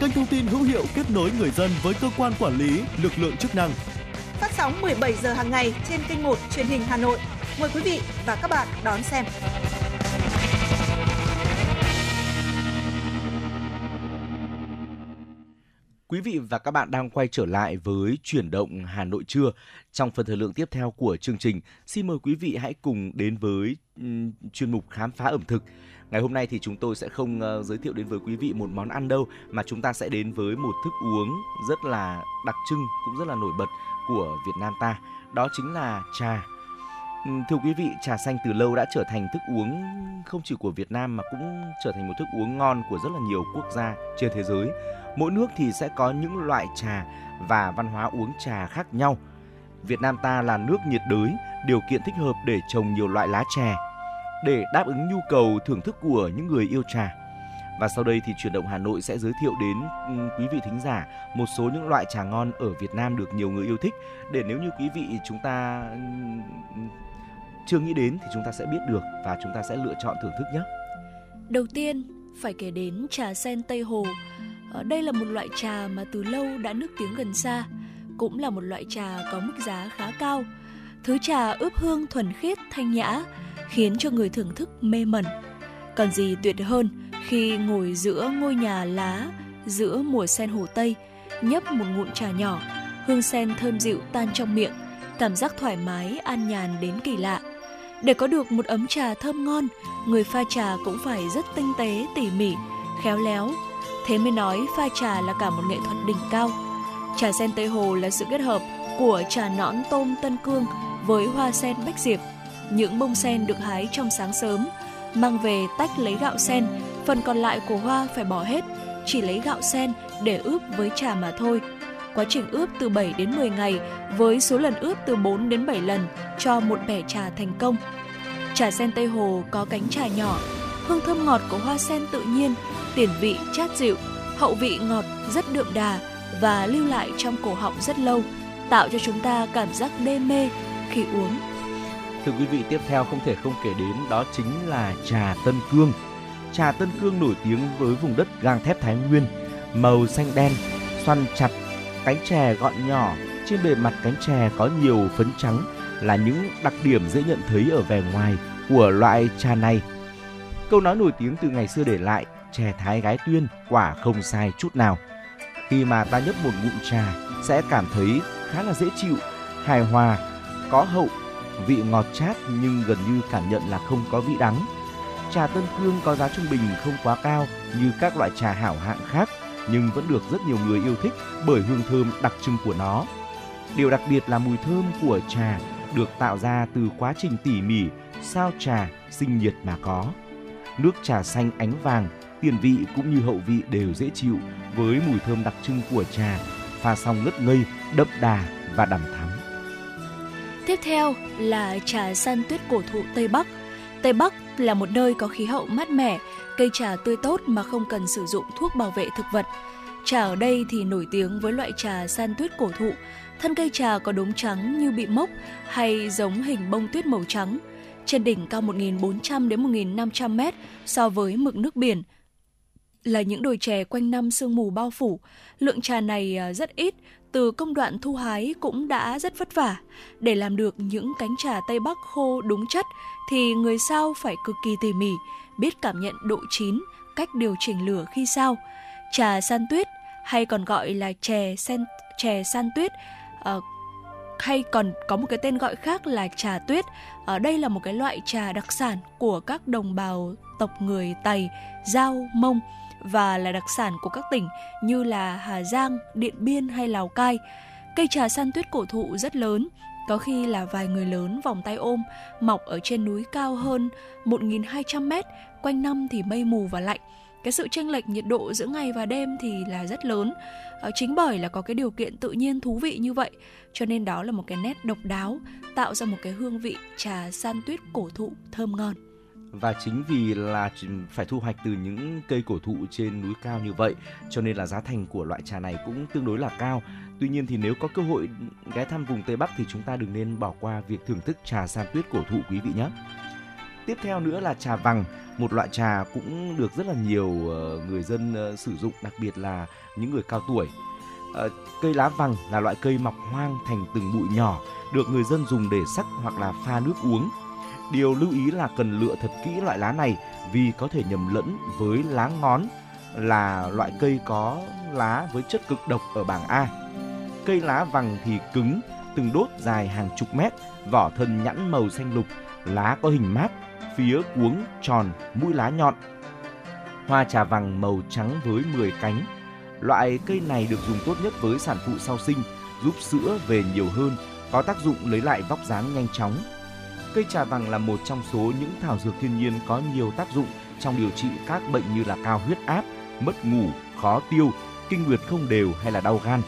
kênh thông tin hữu hiệu kết nối người dân với cơ quan quản lý, lực lượng chức năng. Phát sóng 17 giờ hàng ngày trên kênh 1 truyền hình Hà Nội. Mời quý vị và các bạn đón xem. Quý vị và các bạn đang quay trở lại với Chuyển động Hà Nội trưa. Trong phần thời lượng tiếp theo của chương trình, xin mời quý vị hãy cùng đến với chuyên mục khám phá ẩm thực. Ngày hôm nay thì chúng tôi sẽ không giới thiệu đến với quý vị một món ăn đâu, mà chúng ta sẽ đến với một thức uống rất là đặc trưng, cũng rất là nổi bật của Việt Nam ta. Đó chính là trà. Thưa quý vị, trà xanh từ lâu đã trở thành thức uống không chỉ của Việt Nam mà cũng trở thành một thức uống ngon của rất là nhiều quốc gia trên thế giới. Mỗi nước thì sẽ có những loại trà và văn hóa uống trà khác nhau. Việt Nam ta là nước nhiệt đới, điều kiện thích hợp để trồng nhiều loại lá trà để đáp ứng nhu cầu thưởng thức của những người yêu trà. Và sau đây thì Chuyển động Hà Nội sẽ giới thiệu đến quý vị thính giả một số những loại trà ngon ở Việt Nam được nhiều người yêu thích, để nếu như quý vị chúng ta chưa nghĩ đến thì chúng ta sẽ biết được và chúng ta sẽ lựa chọn thưởng thức nhé. Đầu tiên phải kể đến trà sen Tây Hồ. Đây là một loại trà mà từ lâu đã nức tiếng gần xa, cũng là một loại trà có mức giá khá cao. Thứ trà ướp hương thuần khiết, thanh nhã, khiến cho người thưởng thức mê mẩn. Còn gì tuyệt hơn khi ngồi giữa ngôi nhà lá giữa mùa sen Hồ Tây, nhấp một ngụm trà nhỏ, hương sen thơm dịu tan trong miệng, cảm giác thoải mái, an nhàn đến kỳ lạ. Để có được một ấm trà thơm ngon, người pha trà cũng phải rất tinh tế, tỉ mỉ, khéo léo. Thế mới nói pha trà là cả một nghệ thuật đỉnh cao. Trà sen Tây Hồ là sự kết hợp của trà nõn tôm Tân Cương với hoa sen Bách Diệp. Những bông sen được hái trong sáng sớm, mang về tách lấy gạo sen, phần còn lại của hoa phải bỏ hết, chỉ lấy gạo sen để ướp với trà mà thôi. Quá trình ướp từ 7 đến 10 ngày với số lần ướp từ 4 đến 7 lần cho một bẻ trà thành công. Trà sen Tây Hồ có cánh trà nhỏ, hương thơm ngọt của hoa sen tự nhiên, tiền vị chát dịu, hậu vị ngọt rất đượm đà và lưu lại trong cổ họng rất lâu, tạo cho chúng ta cảm giác đê mê khi uống. Thưa quý vị, tiếp theo không thể không kể đến đó chính là trà Tân Cương. Trà Tân Cương nổi tiếng với vùng đất gang thép Thái Nguyên, màu xanh đen, xoăn chặt, cánh chè gọn nhỏ, trên bề mặt cánh chè có nhiều phấn trắng là những đặc điểm dễ nhận thấy ở vẻ ngoài của loại trà này. Câu nói nổi tiếng từ ngày xưa để lại, chè Thái gái Tuyên quả không sai chút nào. Khi mà ta nhấp một ngụm trà sẽ cảm thấy khá là dễ chịu, hài hòa, có hậu, vị ngọt chát nhưng gần như cảm nhận là không có vị đắng. Trà Tân Cương có giá trung bình không quá cao như các loại trà hảo hạng khác, nhưng vẫn được rất nhiều người yêu thích bởi hương thơm đặc trưng của nó. Điều đặc biệt là mùi thơm của trà được tạo ra từ quá trình tỉ mỉ sao trà sinh nhiệt mà có. Nước trà xanh ánh vàng, tiền vị cũng như hậu vị đều dễ chịu với mùi thơm đặc trưng của trà, pha xong ngất ngây, đậm đà và đằm thắm. Tiếp theo là trà san tuyết cổ thụ Tây Bắc. Tây Bắc là một nơi có khí hậu mát mẻ, cây trà tươi tốt mà không cần sử dụng thuốc bảo vệ thực vật. Trà ở đây thì nổi tiếng với loại trà san tuyết cổ thụ. Thân cây trà có đốm trắng như bị mốc hay giống hình bông tuyết màu trắng. Trên đỉnh cao 1.400 đến 1.500 mét so với mực nước biển, là những đồi chè quanh năm sương mù bao phủ. Lượng trà này rất ít, từ công đoạn thu hái cũng đã rất vất vả. Để làm được những cánh trà Tây Bắc khô đúng chất thì người sao phải cực kỳ tỉ mỉ, biết cảm nhận độ chín, cách điều chỉnh lửa khi sao. Trà san tuyết hay còn gọi là chè san tuyết, hay còn có một cái tên gọi khác là trà tuyết. Ở đây là một cái loại trà đặc sản của các đồng bào tộc người Tày, Dao, Mông và là đặc sản của các tỉnh như là Hà Giang, Điện Biên hay Lào Cai. Cây trà san tuyết cổ thụ rất lớn, có khi là vài người lớn vòng tay ôm, mọc ở trên núi cao hơn 1.200 mét, quanh năm thì mây mù và lạnh. Cái sự chênh lệch nhiệt độ giữa ngày và đêm thì là rất lớn. Chính bởi là có cái điều kiện tự nhiên thú vị như vậy, cho nên đó là một cái nét độc đáo, tạo ra một cái hương vị trà san tuyết cổ thụ thơm ngon. Và chính vì là phải thu hoạch từ những cây cổ thụ trên núi cao như vậy, cho nên là giá thành của loại trà này cũng tương đối là cao. Tuy nhiên thì nếu có cơ hội ghé thăm vùng Tây Bắc thì chúng ta đừng nên bỏ qua việc thưởng thức trà san tuyết cổ thụ, quý vị nhé. Tiếp theo nữa là trà vàng, một loại trà cũng được rất là nhiều người dân sử dụng, đặc biệt là những người cao tuổi. Cây lá vàng là loại cây mọc hoang thành từng bụi nhỏ, được người dân dùng để sắc hoặc là pha nước uống. Điều lưu ý là cần lựa thật kỹ loại lá này vì có thể nhầm lẫn với lá ngón, là loại cây có lá với chất cực độc ở bảng A. Cây lá vàng thì cứng, từng đốt dài hàng chục mét, vỏ thân nhẵn màu xanh lục, lá có hình mác, phía cuống tròn, mũi lá nhọn. Hoa trà vàng màu trắng với 10 cánh. Loại cây này được dùng tốt nhất với sản phụ sau sinh, giúp sữa về nhiều hơn, có tác dụng lấy lại vóc dáng nhanh chóng. Cây trà vàng là một trong số những thảo dược thiên nhiên có nhiều tác dụng trong điều trị các bệnh như là cao huyết áp, mất ngủ, khó tiêu, kinh nguyệt không đều hay là đau gan.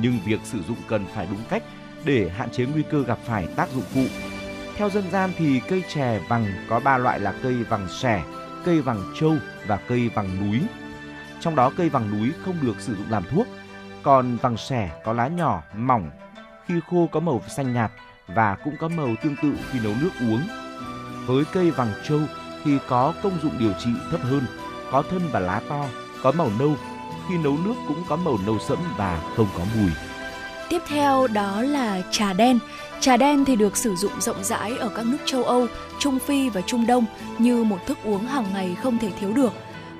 Nhưng việc sử dụng cần phải đúng cách để hạn chế nguy cơ gặp phải tác dụng phụ. Theo dân gian thì cây chè vàng có 3 loại là cây vàng xẻ, cây vàng trâu và cây vàng núi. Trong đó cây vàng núi không được sử dụng làm thuốc, còn vàng xẻ có lá nhỏ, mỏng, khi khô có màu xanh nhạt và cũng có màu tương tự khi nấu nước uống. Với cây vàng trâu thì có công dụng điều trị thấp hơn, có thân và lá to, có màu nâu, khi nấu nước cũng có màu nâu sẫm và không có mùi. Tiếp theo đó là trà đen. Trà đen thì được sử dụng rộng rãi ở các nước châu Âu, Trung Phi và Trung Đông như một thức uống hàng ngày không thể thiếu được.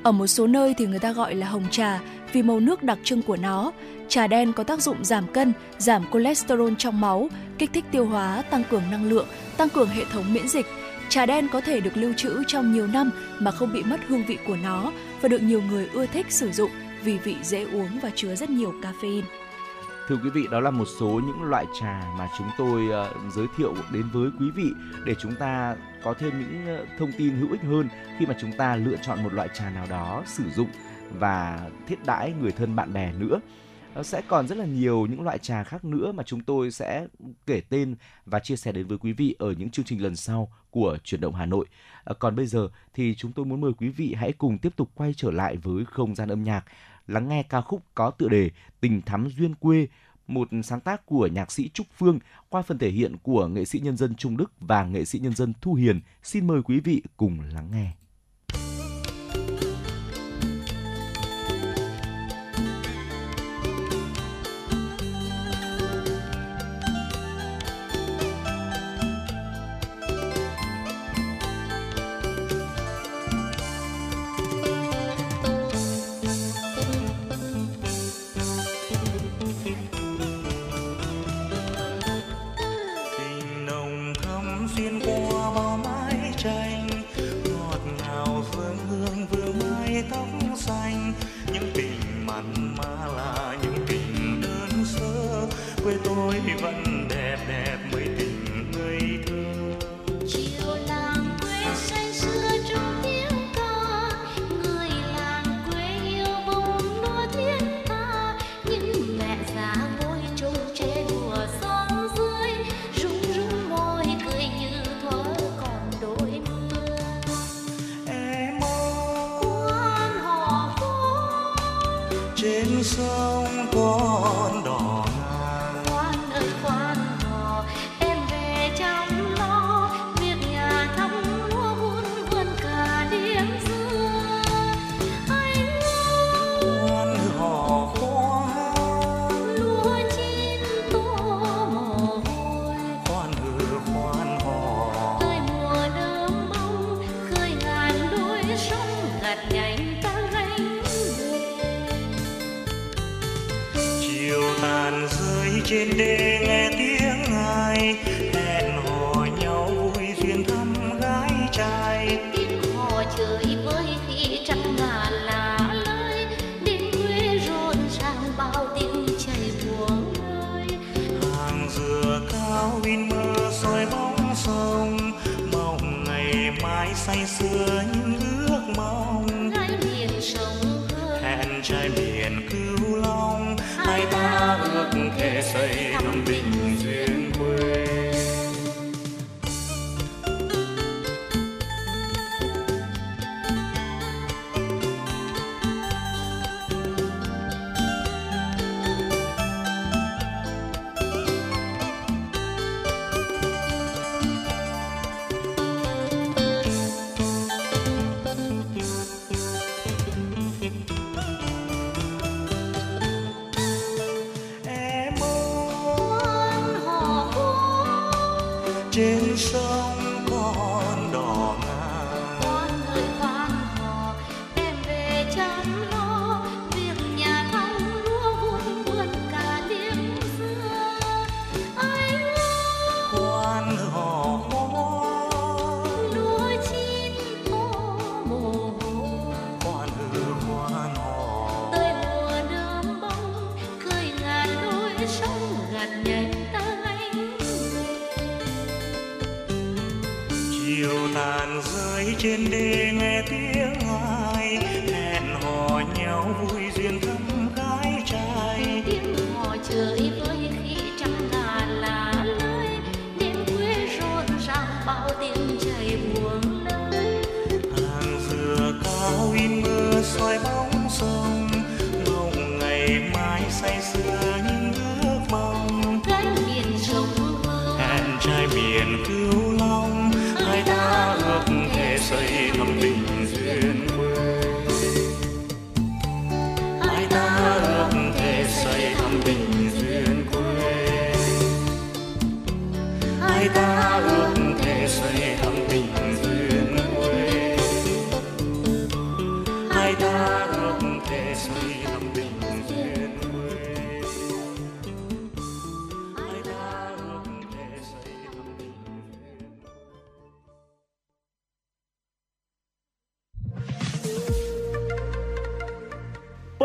Ở một số nơi thì người ta gọi là hồng trà vì màu nước đặc trưng của nó. Trà đen có tác dụng giảm cân, giảm cholesterol trong máu, kích thích tiêu hóa, tăng cường năng lượng, tăng cường hệ thống miễn dịch. Trà đen có thể được lưu trữ trong nhiều năm mà không bị mất hương vị của nó và được nhiều người ưa thích sử dụng vì vị dễ uống và chứa rất nhiều caffeine. Thưa quý vị, đó là một số những loại trà mà chúng tôi giới thiệu đến với quý vị để chúng ta có thêm những thông tin hữu ích hơn khi mà chúng ta lựa chọn một loại trà nào đó sử dụng và thiết đãi người thân bạn bè nữa. Sẽ còn rất là nhiều những loại trà khác nữa mà chúng tôi sẽ kể tên và chia sẻ đến với quý vị ở những chương trình lần sau của Chuyển động Hà Nội. Còn bây giờ thì chúng tôi muốn mời quý vị hãy cùng tiếp tục quay trở lại với không gian âm nhạc, lắng nghe ca khúc có tựa đề Tình Thắm Duyên Quê, một sáng tác của nhạc sĩ Trúc Phương qua phần thể hiện của nghệ sĩ nhân dân Trung Đức và nghệ sĩ nhân dân Thu Hiền. Xin mời quý vị cùng lắng nghe.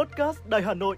Podcast Đài Hà Nội,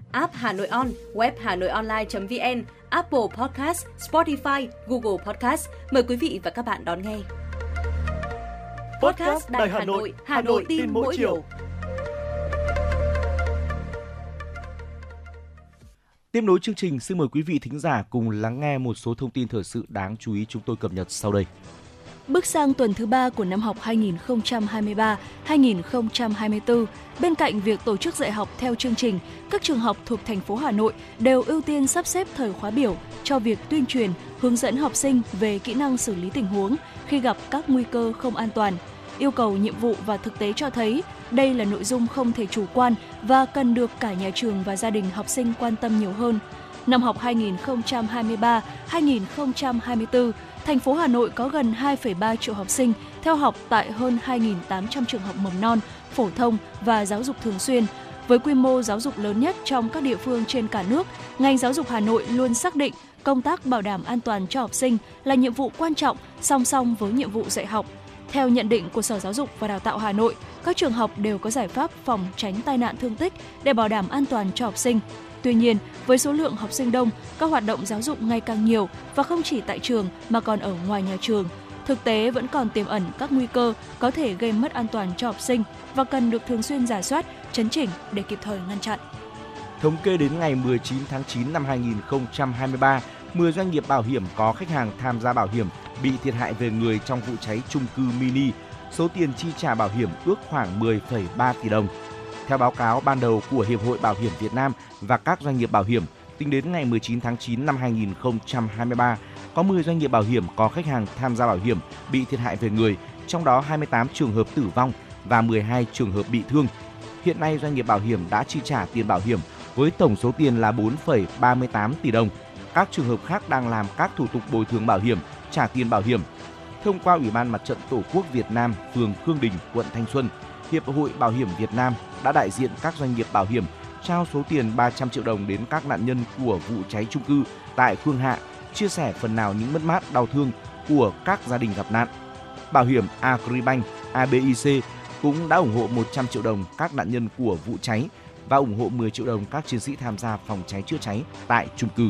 app Hà Nội On, web hanoionline.vn, Apple Podcast, Spotify, Google Podcast. Mời quý vị và các bạn đón nghe. Podcast Đài Hà Nội, Hà Nội tin mỗi chiều. Tiếp nối chương trình, xin mời quý vị thính giả cùng lắng nghe một số thông tin thời sự đáng chú ý chúng tôi cập nhật sau đây. Bước sang tuần thứ 3 của năm học 2023-2024, bên cạnh việc tổ chức dạy học theo chương trình, các trường học thuộc thành phố Hà Nội đều ưu tiên sắp xếp thời khóa biểu cho việc tuyên truyền, hướng dẫn học sinh về kỹ năng xử lý tình huống khi gặp các nguy cơ không an toàn. Yêu cầu, nhiệm vụ và thực tế cho thấy đây là nội dung không thể chủ quan và cần được cả nhà trường và gia đình học sinh quan tâm nhiều hơn. Năm học 2023-2024, thành phố Hà Nội có gần 2,3 triệu học sinh theo học tại hơn 2.800 trường học mầm non, phổ thông và giáo dục thường xuyên. Với quy mô giáo dục lớn nhất trong các địa phương trên cả nước, ngành giáo dục Hà Nội luôn xác định công tác bảo đảm an toàn cho học sinh là nhiệm vụ quan trọng song song với nhiệm vụ dạy học. Theo nhận định của Sở Giáo dục và Đào tạo Hà Nội, các trường học đều có giải pháp phòng tránh tai nạn thương tích để bảo đảm an toàn cho học sinh. Tuy nhiên, với số lượng học sinh đông, các hoạt động giáo dục ngày càng nhiều và không chỉ tại trường mà còn ở ngoài nhà trường. Thực tế vẫn còn tiềm ẩn các nguy cơ có thể gây mất an toàn cho học sinh và cần được thường xuyên rà soát, chấn chỉnh để kịp thời ngăn chặn. Thống kê đến ngày 19 tháng 9 năm 2023, 10 doanh nghiệp bảo hiểm có khách hàng tham gia bảo hiểm bị thiệt hại về người trong vụ cháy chung cư mini. Số tiền chi trả bảo hiểm ước khoảng 10,3 tỷ đồng. Theo báo cáo ban đầu của Hiệp hội Bảo hiểm Việt Nam và các doanh nghiệp bảo hiểm, tính đến ngày 19 tháng 9 năm 2023, có 10 doanh nghiệp bảo hiểm có khách hàng tham gia bảo hiểm bị thiệt hại về người, trong đó 28 trường hợp tử vong và 12 trường hợp bị thương. Hiện nay, doanh nghiệp bảo hiểm đã chi trả tiền bảo hiểm với tổng số tiền là 4,38 tỷ đồng. Các trường hợp khác đang làm các thủ tục bồi thường bảo hiểm, trả tiền bảo hiểm. Thông qua Ủy ban Mặt trận Tổ quốc Việt Nam, phường Khương Đình, quận Thanh Xuân, Hiệp hội Bảo hiểm Việt Nam đã đại diện các doanh nghiệp bảo hiểm trao số tiền 300 triệu đồng đến các nạn nhân của vụ cháy chung cư tại Khương Hạ, chia sẻ phần nào những mất mát đau thương của các gia đình gặp nạn. Bảo hiểm Agribank ABIC cũng đã ủng hộ 100 triệu đồng các nạn nhân của vụ cháy và ủng hộ 10 triệu đồng các chiến sĩ tham gia phòng cháy chữa cháy tại chung cư.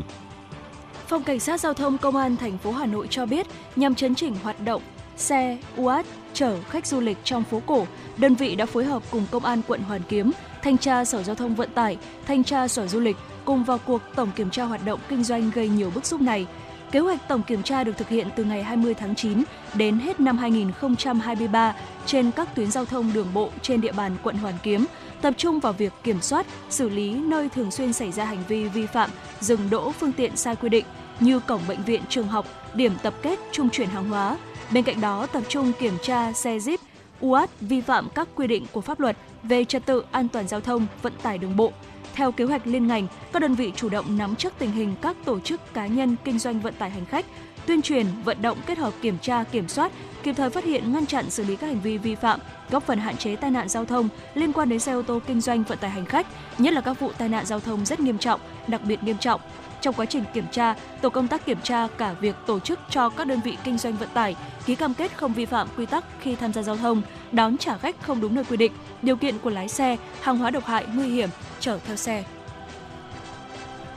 Phòng Cảnh sát Giao thông Công an thành phố Hà Nội cho biết, nhằm chấn chỉnh hoạt động xe UAT chở khách du lịch trong phố cổ, đơn vị đã phối hợp cùng Công an quận Hoàn Kiếm, Thanh tra Sở Giao thông Vận tải, Thanh tra Sở Du lịch cùng vào cuộc tổng kiểm tra hoạt động kinh doanh gây nhiều bức xúc này. Kế hoạch tổng kiểm tra được thực hiện từ ngày 20 tháng 9 đến hết năm 2023 trên các tuyến giao thông đường bộ trên địa bàn quận Hoàn Kiếm, tập trung vào việc kiểm soát, xử lý nơi thường xuyên xảy ra hành vi vi phạm, dừng đỗ phương tiện sai quy định như cổng bệnh viện, trường học, điểm tập kết, trung chuyển hàng hóa. Bên cạnh đó, tập trung kiểm tra xe Jeep, UAT vi phạm các quy định của pháp luật về trật tự an toàn giao thông, vận tải đường bộ. Theo kế hoạch liên ngành, các đơn vị chủ động nắm chắc tình hình các tổ chức, cá nhân kinh doanh vận tải hành khách, tuyên truyền, vận động kết hợp kiểm tra, kiểm soát, kịp thời phát hiện, ngăn chặn, xử lý các hành vi vi phạm, góp phần hạn chế tai nạn giao thông liên quan đến xe ô tô kinh doanh vận tải hành khách, nhất là các vụ tai nạn giao thông rất nghiêm trọng, đặc biệt nghiêm trọng. Trong quá trình kiểm tra, tổ công tác kiểm tra cả việc tổ chức cho các đơn vị kinh doanh vận tải ký cam kết không vi phạm quy tắc khi tham gia giao thông, đón trả khách không đúng nơi quy định, điều kiện của lái xe, hàng hóa độc hại nguy hiểm chở theo xe.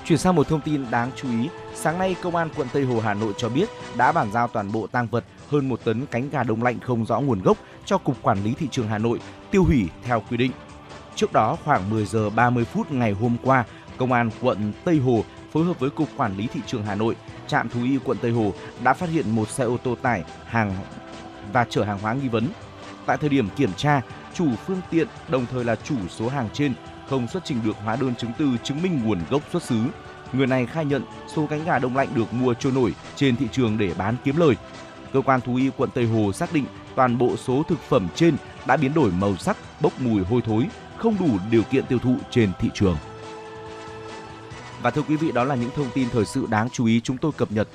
Chuyển sang một thông tin đáng chú ý, sáng nay Công an quận Tây Hồ Hà Nội cho biết đã bàn giao toàn bộ tang vật hơn 1 tấn cánh gà đông lạnh không rõ nguồn gốc cho Cục Quản lý Thị trường Hà Nội tiêu hủy theo quy định. Trước đó khoảng 10 giờ 30 phút ngày hôm qua, Công an quận Tây Hồ phối hợp với Cục Quản lý Thị trường Hà Nội, trạm thú y quận Tây Hồ đã phát hiện một xe ô tô tải hàng và chở hàng hóa nghi vấn. Tại thời điểm kiểm tra, chủ phương tiện đồng thời là chủ số hàng trên không xuất trình được hóa đơn chứng từ chứng minh nguồn gốc xuất xứ. Người này khai nhận số cánh gà đông lạnh được mua trôi nổi trên thị trường để bán kiếm lời. Cơ quan thú y quận Tây Hồ xác định toàn bộ số thực phẩm trên đã biến đổi màu sắc, bốc mùi hôi thối, không đủ điều kiện tiêu thụ trên thị trường. Và thưa quý vị, đó là những thông tin thời sự đáng chú ý chúng tôi cập nhật.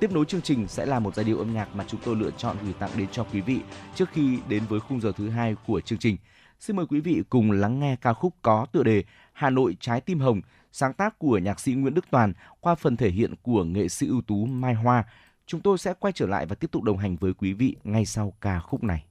Tiếp nối chương trình sẽ là một giai điệu âm nhạc mà chúng tôi lựa chọn gửi tặng đến cho quý vị trước khi đến với khung giờ thứ hai của chương trình. Xin mời quý vị cùng lắng nghe ca khúc có tựa đề Hà Nội Trái Tim Hồng, sáng tác của nhạc sĩ Nguyễn Đức Toàn qua phần thể hiện của nghệ sĩ ưu tú Mai Hoa. Chúng tôi sẽ quay trở lại và tiếp tục đồng hành với quý vị ngay sau ca khúc này.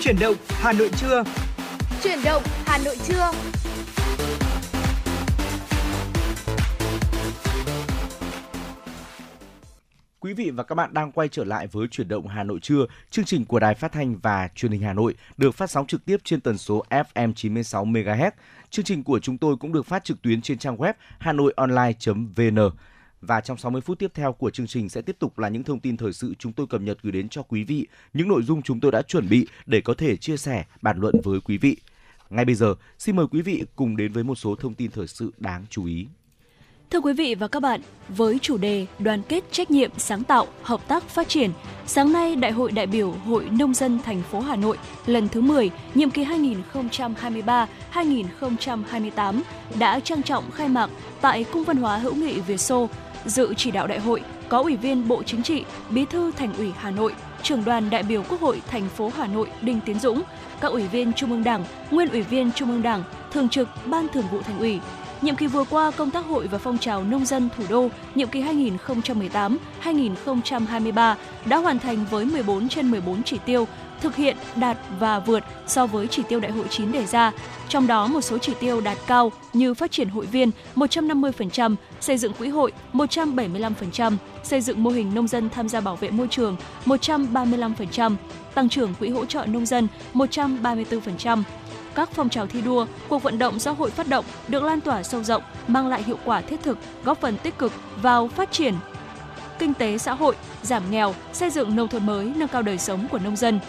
Chuyển động Hà Nội trưa. Chuyển động Hà Nội trưa. Quý vị và các bạn đang quay trở lại với Chuyển động Hà Nội trưa, chương trình của Đài Phát thanh và Truyền hình Hà Nội được phát sóng trực tiếp trên tần số FM 96 MHz. Chương trình của chúng tôi cũng được phát trực tuyến trên trang web hanoionline.vn. Và trong 60 phút tiếp theo của chương trình sẽ tiếp tục là những thông tin thời sự chúng tôi cập nhật gửi đến cho quý vị, những nội dung chúng tôi đã chuẩn bị để có thể chia sẻ, bàn luận với quý vị. Ngay bây giờ, xin mời quý vị cùng đến với một số thông tin thời sự đáng chú ý. Thưa quý vị và các bạn, với chủ đề Đoàn kết trách nhiệm sáng tạo, hợp tác phát triển, sáng nay Đại hội đại biểu Hội Nông dân thành phố Hà Nội lần thứ 10, nhiệm kỳ 2023-2028 đã trang trọng khai mạc tại Cung văn hóa hữu nghị Việt Xô. Dự chỉ đạo đại hội có Ủy viên Bộ Chính trị, Bí thư Thành ủy Hà Nội, Trưởng đoàn đại biểu Quốc hội thành phố Hà Nội Đinh Tiến Dũng, các Ủy viên Trung ương Đảng, Nguyên Ủy viên Trung ương Đảng, Thường trực Ban Thường vụ Thành ủy. Nhiệm kỳ vừa qua, công tác hội và phong trào nông dân thủ đô nhiệm kỳ 2018-2023 đã hoàn thành với 14 trên 14 chỉ tiêu, thực hiện, đạt và vượt so với chỉ tiêu Đại hội 9 đề ra. Trong đó, một số chỉ tiêu đạt cao như phát triển hội viên 150%, xây dựng quỹ hội 175%, xây dựng mô hình nông dân tham gia bảo vệ môi trường 135%, tăng trưởng quỹ hỗ trợ nông dân 134%. Các phong trào thi đua, cuộc vận động do hội phát động được lan tỏa sâu rộng, mang lại hiệu quả thiết thực, góp phần tích cực vào phát triển kinh tế xã hội, giảm nghèo, xây dựng nông thôn mới, nâng cao đời sống của nông dân.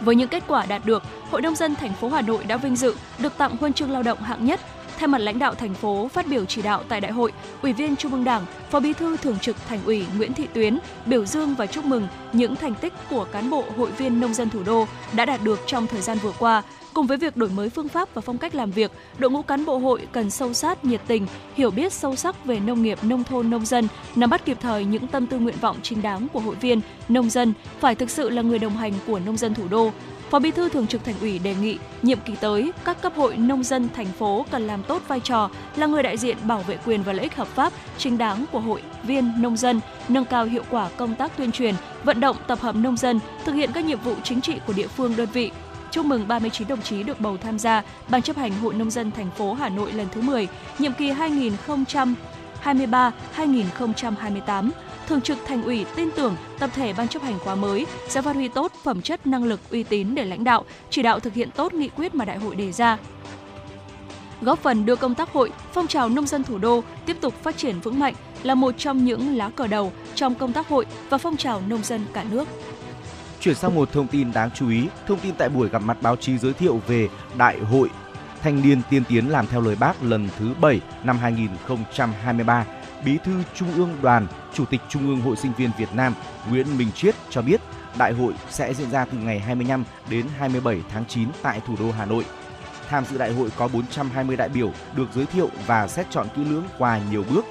Với những kết quả đạt được, Hội Nông dân thành phố Hà Nội đã vinh dự được tặng Huân chương Lao động hạng nhất. Thay mặt lãnh đạo thành phố phát biểu chỉ đạo tại đại hội, Ủy viên Trung ương Đảng, Phó Bí thư Thường trực Thành ủy Nguyễn Thị Tuyến biểu dương và chúc mừng những thành tích của cán bộ hội viên nông dân thủ đô đã đạt được trong thời gian vừa qua. Cùng với việc đổi mới phương pháp và phong cách làm việc, đội ngũ cán bộ hội cần sâu sát, nhiệt tình, hiểu biết sâu sắc về nông nghiệp, nông thôn, nông dân, nắm bắt kịp thời những tâm tư nguyện vọng chính đáng của hội viên nông dân, phải thực sự là người đồng hành của nông dân thủ đô. Phó Bí thư Thường trực Thành ủy đề nghị nhiệm kỳ tới, các cấp hội nông dân thành phố cần làm tốt vai trò là người đại diện bảo vệ quyền và lợi ích hợp pháp chính đáng của hội viên nông dân, nâng cao hiệu quả công tác tuyên truyền, vận động tập hợp nông dân, thực hiện các nhiệm vụ chính trị của địa phương đơn vị. Chúc mừng 39 đồng chí được bầu tham gia Ban chấp hành Hội Nông dân thành phố Hà Nội lần thứ 10, nhiệm kỳ 2023-2028. Thường trực Thành ủy tin tưởng tập thể Ban chấp hành khóa mới sẽ phát huy tốt phẩm chất, năng lực, uy tín để lãnh đạo, chỉ đạo thực hiện tốt nghị quyết mà đại hội đề ra, góp phần đưa công tác hội, phong trào nông dân thủ đô tiếp tục phát triển vững mạnh, là một trong những lá cờ đầu trong công tác hội và phong trào nông dân cả nước. Chuyển sang một thông tin đáng chú ý, thông tin tại buổi gặp mặt báo chí giới thiệu về Đại hội Thanh niên tiên tiến làm theo lời Bác lần thứ 7 năm 2023, Bí thư Trung ương Đoàn, Chủ tịch Trung ương Hội Sinh viên Việt Nam Nguyễn Minh Chiết cho biết đại hội sẽ diễn ra từ ngày 25 đến 27 tháng 9 tại thủ đô Hà Nội. Tham dự đại hội có 420 đại biểu được giới thiệu và xét chọn kỹ lưỡng qua nhiều bước.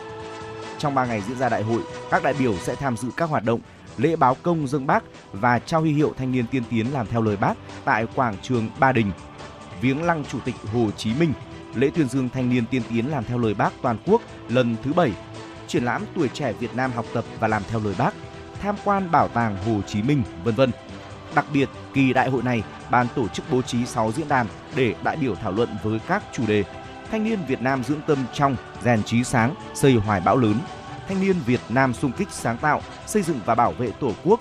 Trong 3 ngày diễn ra đại hội, các đại biểu sẽ tham dự các hoạt động lễ báo công dâng Bác và trao huy hiệu thanh niên tiên tiến làm theo lời Bác tại quảng trường Ba Đình, viếng lăng Chủ tịch Hồ Chí Minh, lễ tuyên dương thanh niên tiên tiến làm theo lời Bác toàn quốc lần thứ 7, triển lãm tuổi trẻ Việt Nam học tập và làm theo lời Bác, tham quan bảo tàng Hồ Chí Minh, v.v. Đặc biệt, kỳ đại hội này, ban tổ chức bố trí 6 diễn đàn để đại biểu thảo luận với các chủ đề: Thanh niên Việt Nam dưỡng tâm trong, rèn trí sáng, xây hoài bão lớn; Thanh niên Việt Nam xung kích sáng tạo, xây dựng và bảo vệ Tổ quốc;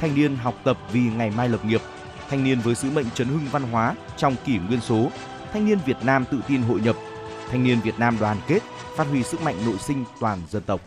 Thanh niên học tập vì ngày mai lập nghiệp; Thanh niên với sứ mệnh chấn hưng văn hóa trong kỷ nguyên số; Thanh niên Việt Nam tự tin hội nhập; Thanh niên Việt Nam đoàn kết, phát huy sức mạnh nội sinh toàn dân tộc.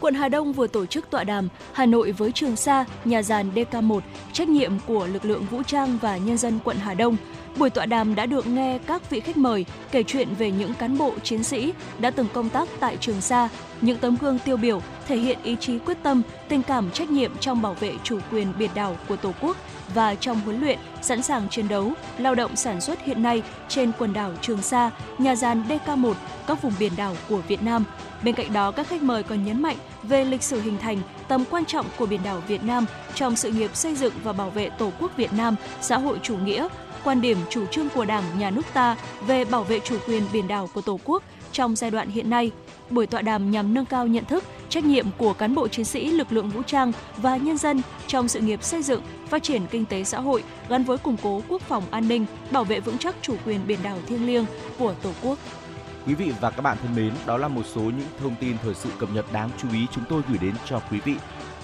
Quận Hà Đông vừa tổ chức tọa đàm Hà Nội với Trường Sa, nhà giàn DK1, trách nhiệm của lực lượng vũ trang và nhân dân quận Hà Đông. Buổi tọa đàm đã được nghe các vị khách mời kể chuyện về những cán bộ chiến sĩ đã từng công tác tại Trường Sa, những tấm gương tiêu biểu thể hiện ý chí quyết tâm, tình cảm trách nhiệm trong bảo vệ chủ quyền biển đảo của Tổ quốc và trong huấn luyện, sẵn sàng chiến đấu, lao động sản xuất hiện nay trên quần đảo Trường Sa, nhà giàn DK1, các vùng biển đảo của Việt Nam. Bên cạnh đó, các khách mời còn nhấn mạnh về lịch sử hình thành, tầm quan trọng của biển đảo Việt Nam trong sự nghiệp xây dựng và bảo vệ Tổ quốc Việt Nam xã hội chủ nghĩa, quan điểm chủ trương của Đảng, Nhà nước ta về bảo vệ chủ quyền biển đảo của Tổ quốc trong giai đoạn hiện nay. Buổi tọa đàm nhằm nâng cao nhận thức, trách nhiệm của cán bộ chiến sĩ lực lượng vũ trang và nhân dân trong sự nghiệp xây dựng, phát triển kinh tế xã hội gắn với củng cố quốc phòng an ninh, bảo vệ vững chắc chủ quyền biển đảo thiêng liêng của Tổ quốc. Quý vị và các bạn thân mến, đó là một số những thông tin thời sự cập nhật đáng chú ý chúng tôi gửi đến cho quý vị.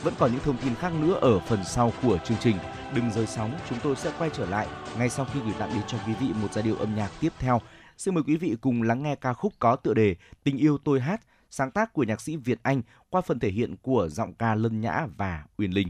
Vẫn còn những thông tin khác nữa ở phần sau của chương trình. Đừng rời sóng, chúng tôi sẽ quay trở lại ngay sau khi gửi tạm biệt cho quý vị một giai điệu âm nhạc tiếp theo. Xin mời quý vị cùng lắng nghe ca khúc có tựa đề Tình yêu tôi hát, sáng tác của nhạc sĩ Việt Anh qua phần thể hiện của giọng ca Lân Nhã và Uyên Linh.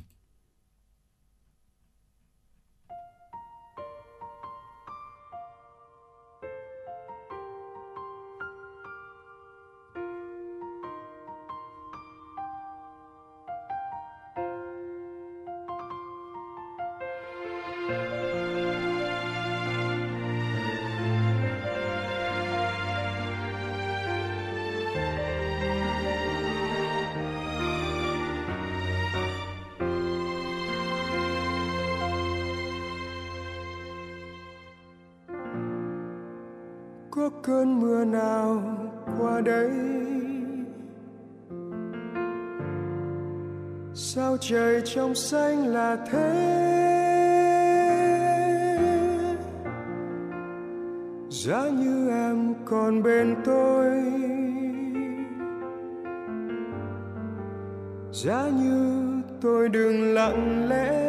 Có cơn mưa nào qua đây, sao trời trong xanh là thế, giá như em còn bên tôi, giá như tôi đừng lặng lẽ.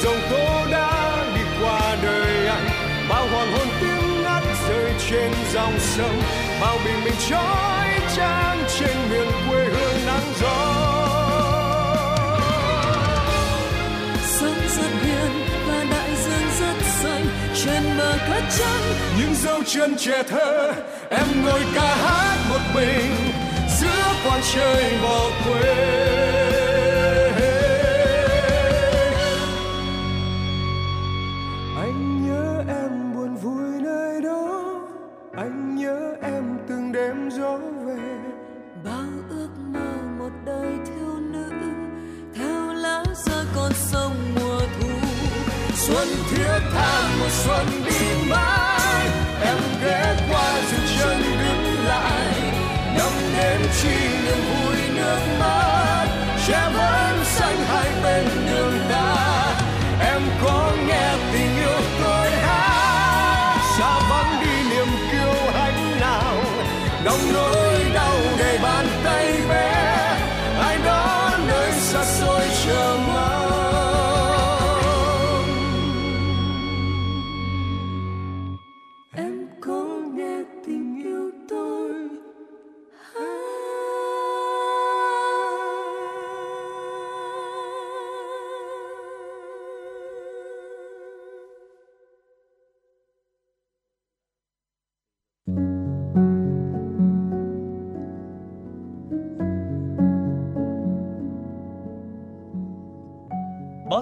Dòng tố đã đi qua đời anh, bao hoàng hôn tiêu dòng sông bao bình minh trói trang trên miền quê hương nắng gió. Sông rất hiền và đại dương rất xanh, trên bờ cát trắng những dấu chân trẻ thơ, em ngồi ca hát một mình giữa quãng trời bỏ quê. Xuân thiết tha một xuân đi mãi, em ghé qua dừng chân đứng lại, năm đến chi niềm vui nước mắt, che vẫn xanh hai bên đường ta. Em có nghe tình yêu tôi hát, xa vắng đi niềm kiêu hãnh nào, đong nỗi đau đầy bàn tay bé, ai đó nơi xa xôi chờ mong.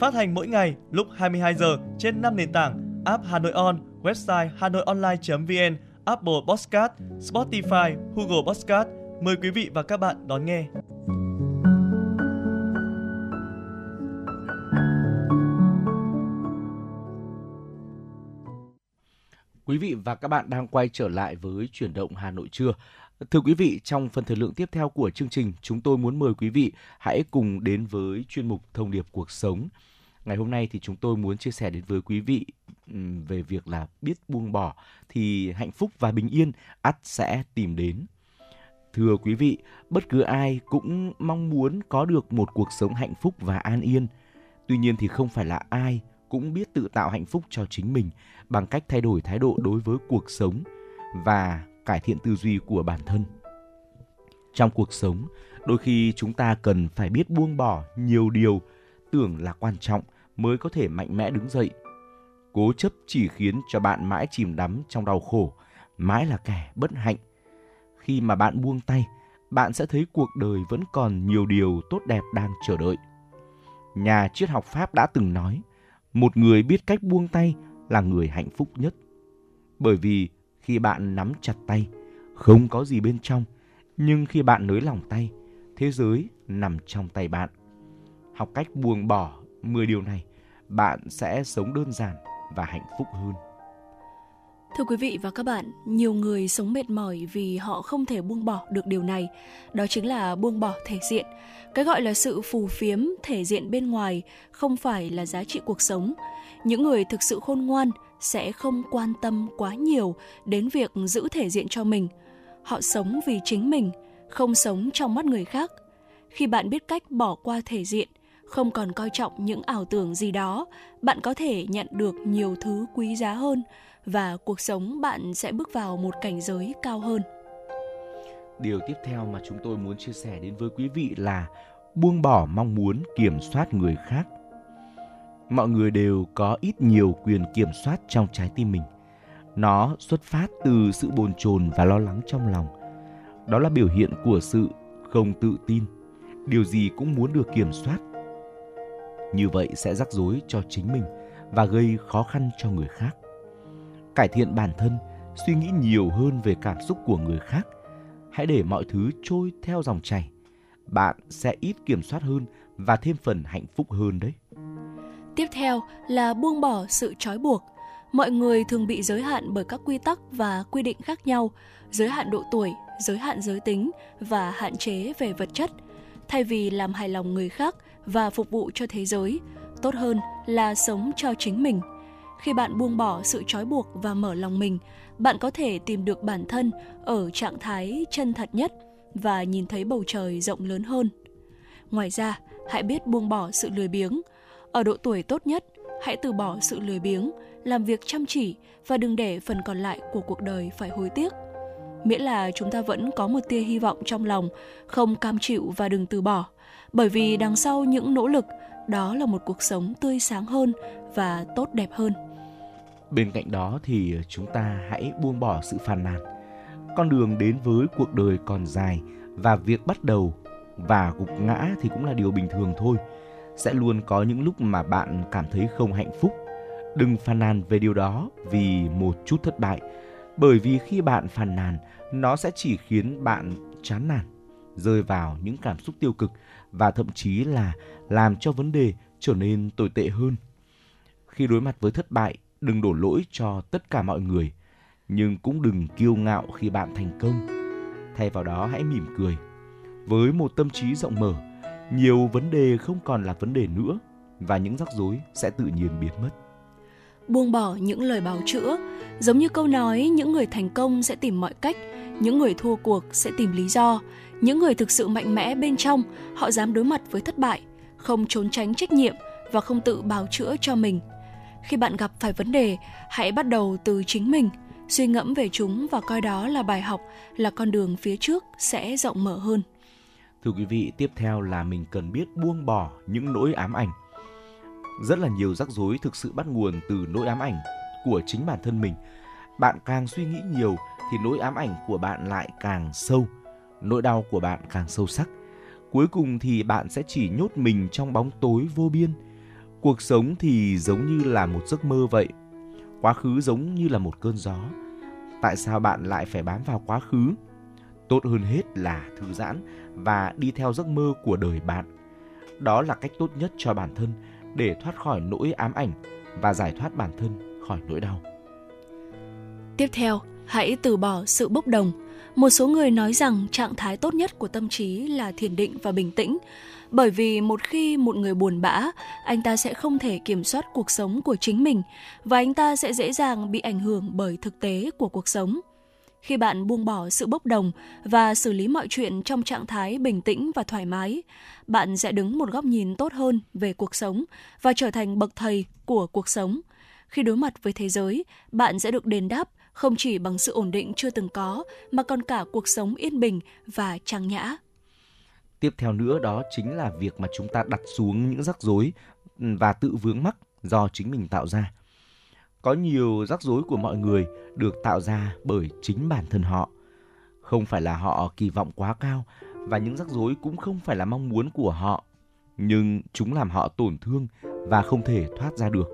Phát hành mỗi ngày lúc 22 giờ trên 5 nền tảng: app Hà Nội On, website hanoionline.vn, Apple Podcast, Spotify, Google Podcast. Mời quý vị và các bạn đón nghe. Quý vị và các bạn đang quay trở lại với Chuyển động Hà Nội trưa. Thưa quý vị, trong phần thời lượng tiếp theo của chương trình, chúng tôi muốn mời quý vị hãy cùng đến với chuyên mục Thông điệp cuộc sống. Ngày hôm nay thì chúng tôi muốn chia sẻ đến với quý vị về việc là biết buông bỏ thì hạnh phúc và bình yên ắt sẽ tìm đến. Thưa quý vị, bất cứ ai cũng mong muốn có được một cuộc sống hạnh phúc và an yên. Tuy nhiên thì không phải là ai cũng biết tự tạo hạnh phúc cho chính mình bằng cách thay đổi thái độ đối với cuộc sống và cải thiện tư duy của bản thân. Trong cuộc sống, đôi khi chúng ta cần phải biết buông bỏ nhiều điều tưởng là quan trọng mới có thể mạnh mẽ đứng dậy. Cố chấp chỉ khiến cho bạn mãi chìm đắm trong đau khổ, mãi là kẻ bất hạnh. Khi mà bạn buông tay, bạn sẽ thấy cuộc đời vẫn còn nhiều điều tốt đẹp đang chờ đợi. Nhà triết học Pháp đã từng nói, một người biết cách buông tay là người hạnh phúc nhất. Bởi vì khi bạn nắm chặt tay, không có gì bên trong, nhưng khi bạn nới lỏng tay, thế giới nằm trong tay bạn. Học cách buông bỏ 10 điều này, bạn sẽ sống đơn giản và hạnh phúc hơn. Thưa quý vị và các bạn, nhiều người sống mệt mỏi vì họ không thể buông bỏ được điều này. Đó chính là buông bỏ thể diện. Cái gọi là sự phù phiếm, thể diện bên ngoài không phải là giá trị cuộc sống. Những người thực sự khôn ngoan sẽ không quan tâm quá nhiều đến việc giữ thể diện cho mình. Họ sống vì chính mình, không sống trong mắt người khác. Khi bạn biết cách bỏ qua thể diện, không còn coi trọng những ảo tưởng gì đó, bạn có thể nhận được nhiều thứ quý giá hơn và cuộc sống bạn sẽ bước vào một cảnh giới cao hơn. Điều tiếp theo mà chúng tôi muốn chia sẻ đến với quý vị là buông bỏ mong muốn kiểm soát người khác. Mọi người đều có ít nhiều quyền kiểm soát trong trái tim mình. Nó xuất phát từ sự bồn chồn và lo lắng trong lòng. Đó là biểu hiện của sự không tự tin. Điều gì cũng muốn được kiểm soát. Như vậy sẽ rắc rối cho chính mình và gây khó khăn cho người khác. Cải thiện bản thân, suy nghĩ nhiều hơn về cảm xúc của người khác. Hãy để mọi thứ trôi theo dòng chảy. Bạn sẽ ít kiểm soát hơn và thêm phần hạnh phúc hơn đấy. Tiếp theo là buông bỏ sự trói buộc. Mọi người thường bị giới hạn bởi các quy tắc và quy định khác nhau, giới hạn độ tuổi, giới hạn giới tính và hạn chế về vật chất. Thay vì làm hài lòng người khác và phục vụ cho thế giới, tốt hơn là sống cho chính mình. Khi bạn buông bỏ sự trói buộc và mở lòng mình, bạn có thể tìm được bản thân ở trạng thái chân thật nhất và nhìn thấy bầu trời rộng lớn hơn. Ngoài ra, hãy biết buông bỏ sự lười biếng. Ở độ tuổi tốt nhất, hãy từ bỏ sự lười biếng, làm việc chăm chỉ và đừng để phần còn lại của cuộc đời phải hối tiếc. Miễn là chúng ta vẫn có một tia hy vọng trong lòng, không cam chịu và đừng từ bỏ, bởi vì đằng sau những nỗ lực, đó là một cuộc sống tươi sáng hơn và tốt đẹp hơn. Bên cạnh đó thì chúng ta hãy buông bỏ sự phàn nàn. Con đường đến với cuộc đời còn dài và việc bắt đầu và gục ngã thì cũng là điều bình thường thôi. Sẽ luôn có những lúc mà bạn cảm thấy không hạnh phúc. Đừng phàn nàn về điều đó vì một chút thất bại. Bởi vì khi bạn phàn nàn, nó sẽ chỉ khiến bạn chán nản, rơi vào những cảm xúc tiêu cực và thậm chí là làm cho vấn đề trở nên tồi tệ hơn. Khi đối mặt với thất bại, đừng đổ lỗi cho tất cả mọi người, nhưng cũng đừng kiêu ngạo khi bạn thành công. Thay vào đó hãy mỉm cười. Với một tâm trí rộng mở, nhiều vấn đề không còn là vấn đề nữa và những rắc rối sẽ tự nhiên biến mất. Buông bỏ những lời bào chữa. Giống như câu nói, những người thành công sẽ tìm mọi cách, những người thua cuộc sẽ tìm lý do. Những người thực sự mạnh mẽ bên trong, họ dám đối mặt với thất bại, không trốn tránh trách nhiệm và không tự bào chữa cho mình. Khi bạn gặp phải vấn đề, hãy bắt đầu từ chính mình, suy ngẫm về chúng và coi đó là bài học, là con đường phía trước sẽ rộng mở hơn. Thưa quý vị, tiếp theo là mình cần biết buông bỏ những nỗi ám ảnh. Rất là nhiều rắc rối thực sự bắt nguồn từ nỗi ám ảnh của chính bản thân mình. Bạn càng suy nghĩ nhiều thì nỗi ám ảnh của bạn lại càng sâu, nỗi đau của bạn càng sâu sắc. Cuối cùng thì bạn sẽ chỉ nhốt mình trong bóng tối vô biên. Cuộc sống thì giống như là một giấc mơ vậy. Quá khứ giống như là một cơn gió. Tại sao bạn lại phải bám vào quá khứ? Tốt hơn hết là thư giãn và đi theo giấc mơ của đời bạn. Đó là cách tốt nhất cho bản thân để thoát khỏi nỗi ám ảnh và giải thoát bản thân khỏi nỗi đau. Tiếp theo, hãy từ bỏ sự bốc đồng. Một số người nói rằng trạng thái tốt nhất của tâm trí là thiền định và bình tĩnh, bởi vì một khi một người buồn bã, anh ta sẽ không thể kiểm soát cuộc sống của chính mình và anh ta sẽ dễ dàng bị ảnh hưởng bởi thực tế của cuộc sống. Khi bạn buông bỏ sự bốc đồng và xử lý mọi chuyện trong trạng thái bình tĩnh và thoải mái, bạn sẽ đứng một góc nhìn tốt hơn về cuộc sống và trở thành bậc thầy của cuộc sống. Khi đối mặt với thế giới, bạn sẽ được đền đáp không chỉ bằng sự ổn định chưa từng có, mà còn cả cuộc sống yên bình và trang nhã. Tiếp theo nữa đó chính là việc mà chúng ta đặt xuống những rắc rối và tự vướng mắc do chính mình tạo ra. Có nhiều rắc rối của mọi người được tạo ra bởi chính bản thân họ. Không phải là họ kỳ vọng quá cao và những rắc rối cũng không phải là mong muốn của họ, nhưng chúng làm họ tổn thương và không thể thoát ra được.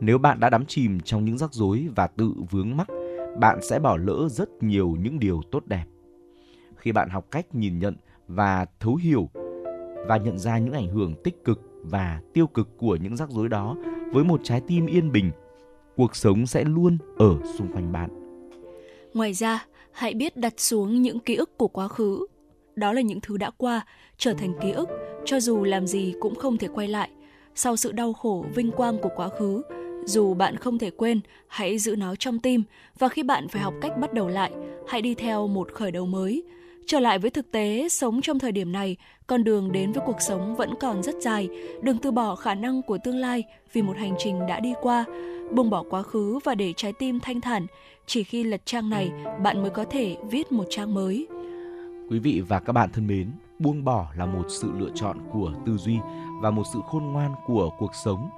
Nếu bạn đã đắm chìm trong những rắc rối và tự vướng mắc, bạn sẽ bỏ lỡ rất nhiều những điều tốt đẹp. Khi bạn học cách nhìn nhận và thấu hiểu và nhận ra những ảnh hưởng tích cực và tiêu cực của những rắc rối đó với một trái tim yên bình, cuộc sống sẽ luôn ở xung quanh bạn. Ngoài ra, hãy biết đặt xuống những ký ức của quá khứ. Đó là những thứ đã qua, trở thành ký ức, cho dù làm gì cũng không thể quay lại. Sau sự đau khổ, vinh quang của quá khứ, dù bạn không thể quên, hãy giữ nó trong tim. Và khi bạn phải học cách bắt đầu lại, hãy đi theo một khởi đầu mới. Trở lại với thực tế, sống trong thời điểm này, con đường đến với cuộc sống vẫn còn rất dài. Đừng từ bỏ khả năng của tương lai vì một hành trình đã đi qua. Buông bỏ quá khứ và để trái tim thanh thản. Chỉ khi lật trang này, bạn mới có thể viết một trang mới. Quý vị và các bạn thân mến, buông bỏ là một sự lựa chọn của tư duy và một sự khôn ngoan của cuộc sống.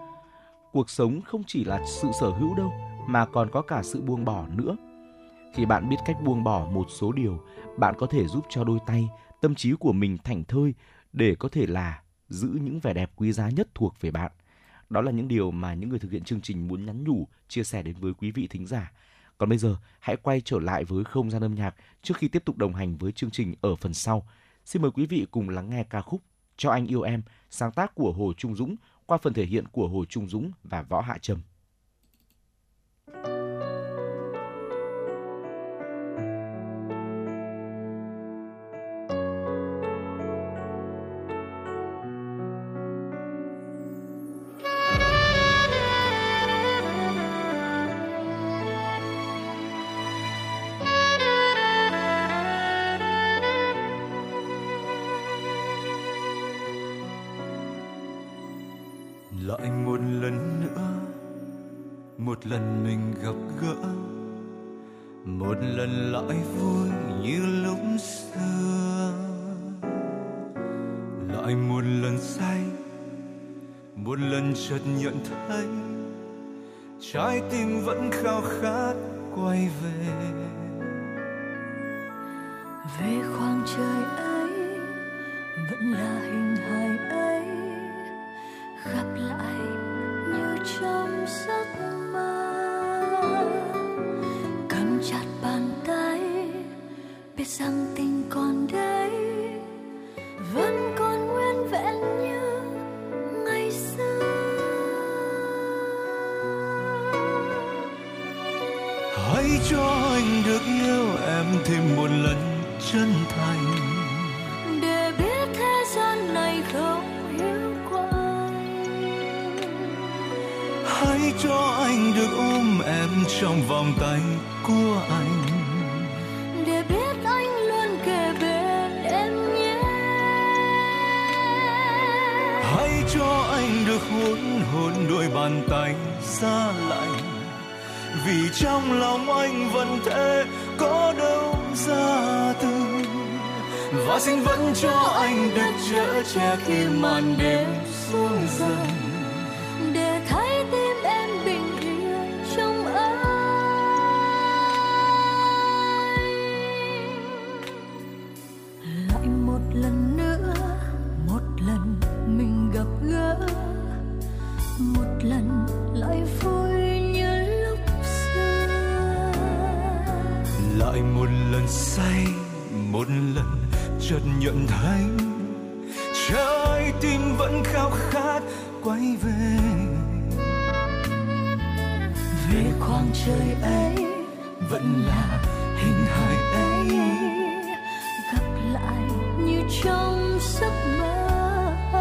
Cuộc sống không chỉ là sự sở hữu đâu, mà còn có cả sự buông bỏ nữa. Khi bạn biết cách buông bỏ một số điều, bạn có thể giúp cho đôi tay, tâm trí của mình thảnh thơi để có thể là giữ những vẻ đẹp quý giá nhất thuộc về bạn. Đó là những điều mà những người thực hiện chương trình muốn nhắn nhủ, chia sẻ đến với quý vị thính giả. Còn bây giờ, hãy quay trở lại với không gian âm nhạc trước khi tiếp tục đồng hành với chương trình ở phần sau. Xin mời quý vị cùng lắng nghe ca khúc Cho Anh Yêu Em, sáng tác của Hồ Trung Dũng, qua phần thể hiện của Hồ Trung Dũng và Võ Hạ Trâm. Trái tim vẫn khao khát quay về về khoảng trời ấy, vẫn là hình hài ấy gặp lại như trong giấc mơ. Cầm chặt bàn tay, biết rằng tình còn đấy, vẫn còn nguyên vẹn như ngày xưa. Hãy cho anh được yêu em thêm một lần chân thành, để biết thế gian này không hiểu qua. Hãy cho anh được ôm em trong vòng tay của anh, để biết anh luôn kề bên em nhé. Hãy cho anh được hôn đôi bàn tay xa lạnh, vì trong lòng anh vẫn thế có đâu ra từ, và xin vẫn cho anh được chở che khi màn đêm xuống dần, để thấy tim em bình yên trong anh. Lại một lần nữa, một lần mình gặp gỡ, một lần lại vui. Lại một lần say, một lần chợt nhận thấy trái tim vẫn khao khát quay về về khoảng trời ấy, vẫn là hình hài ấy gặp lại như trong giấc mơ.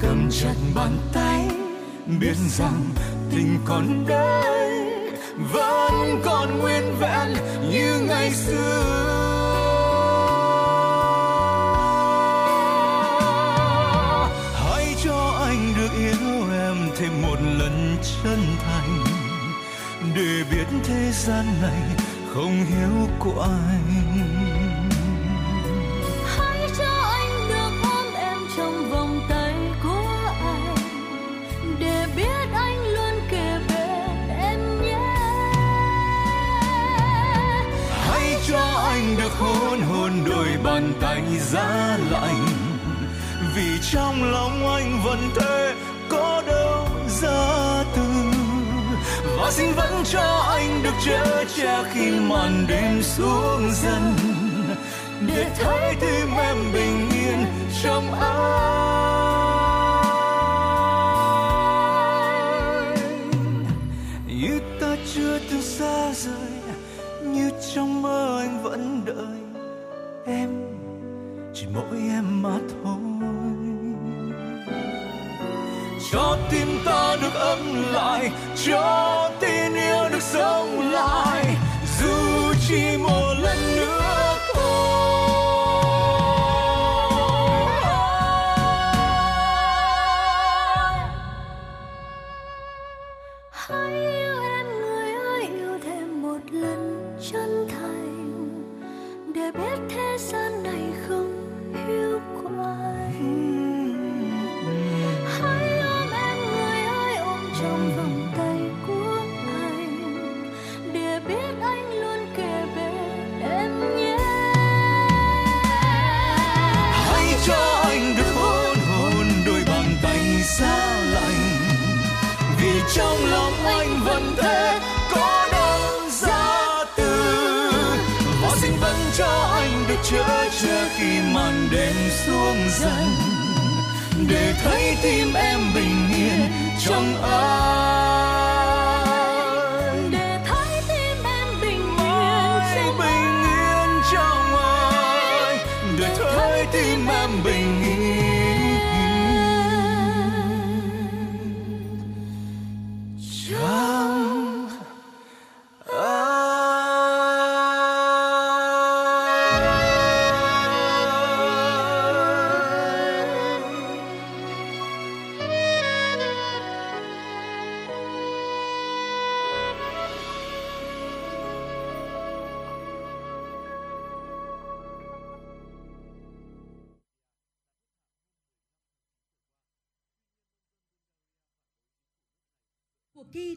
Cầm chặt bàn tay, biết rằng tình còn đấy, vẫn còn nguyên vẹn như ngày xưa. Hãy cho anh được yêu em thêm một lần chân thành, để biết thế gian này không hiếu của anh. Hãy cho anh được ôm em trong vòng tay của anh, để biết anh luôn kề bên. Cho anh được hôn đôi bàn tay giá lạnh, vì trong lòng anh vẫn thế có đâu ra từ, và xin vẫn cho anh được chở che khi màn đêm xuống dần, để thấy tim em bình yên trong anh. Như ta chưa từng xa rời, như trong mơ anh vẫn đợi em, chỉ mỗi em mà thôi. Cho tim ta được ấm lại, cho tin yêu được sống lại, dù chỉ một lần nữa. trong lòng anh vẫn thế, có đâu ra từ võ sinh vẫn cho anh được chữa trước khi màn đêm xuống dần, để thấy tim em bình yên trong anh, để thấy tim em bình yên, bình yên trong anh, để thấy tim em bình yên. Khi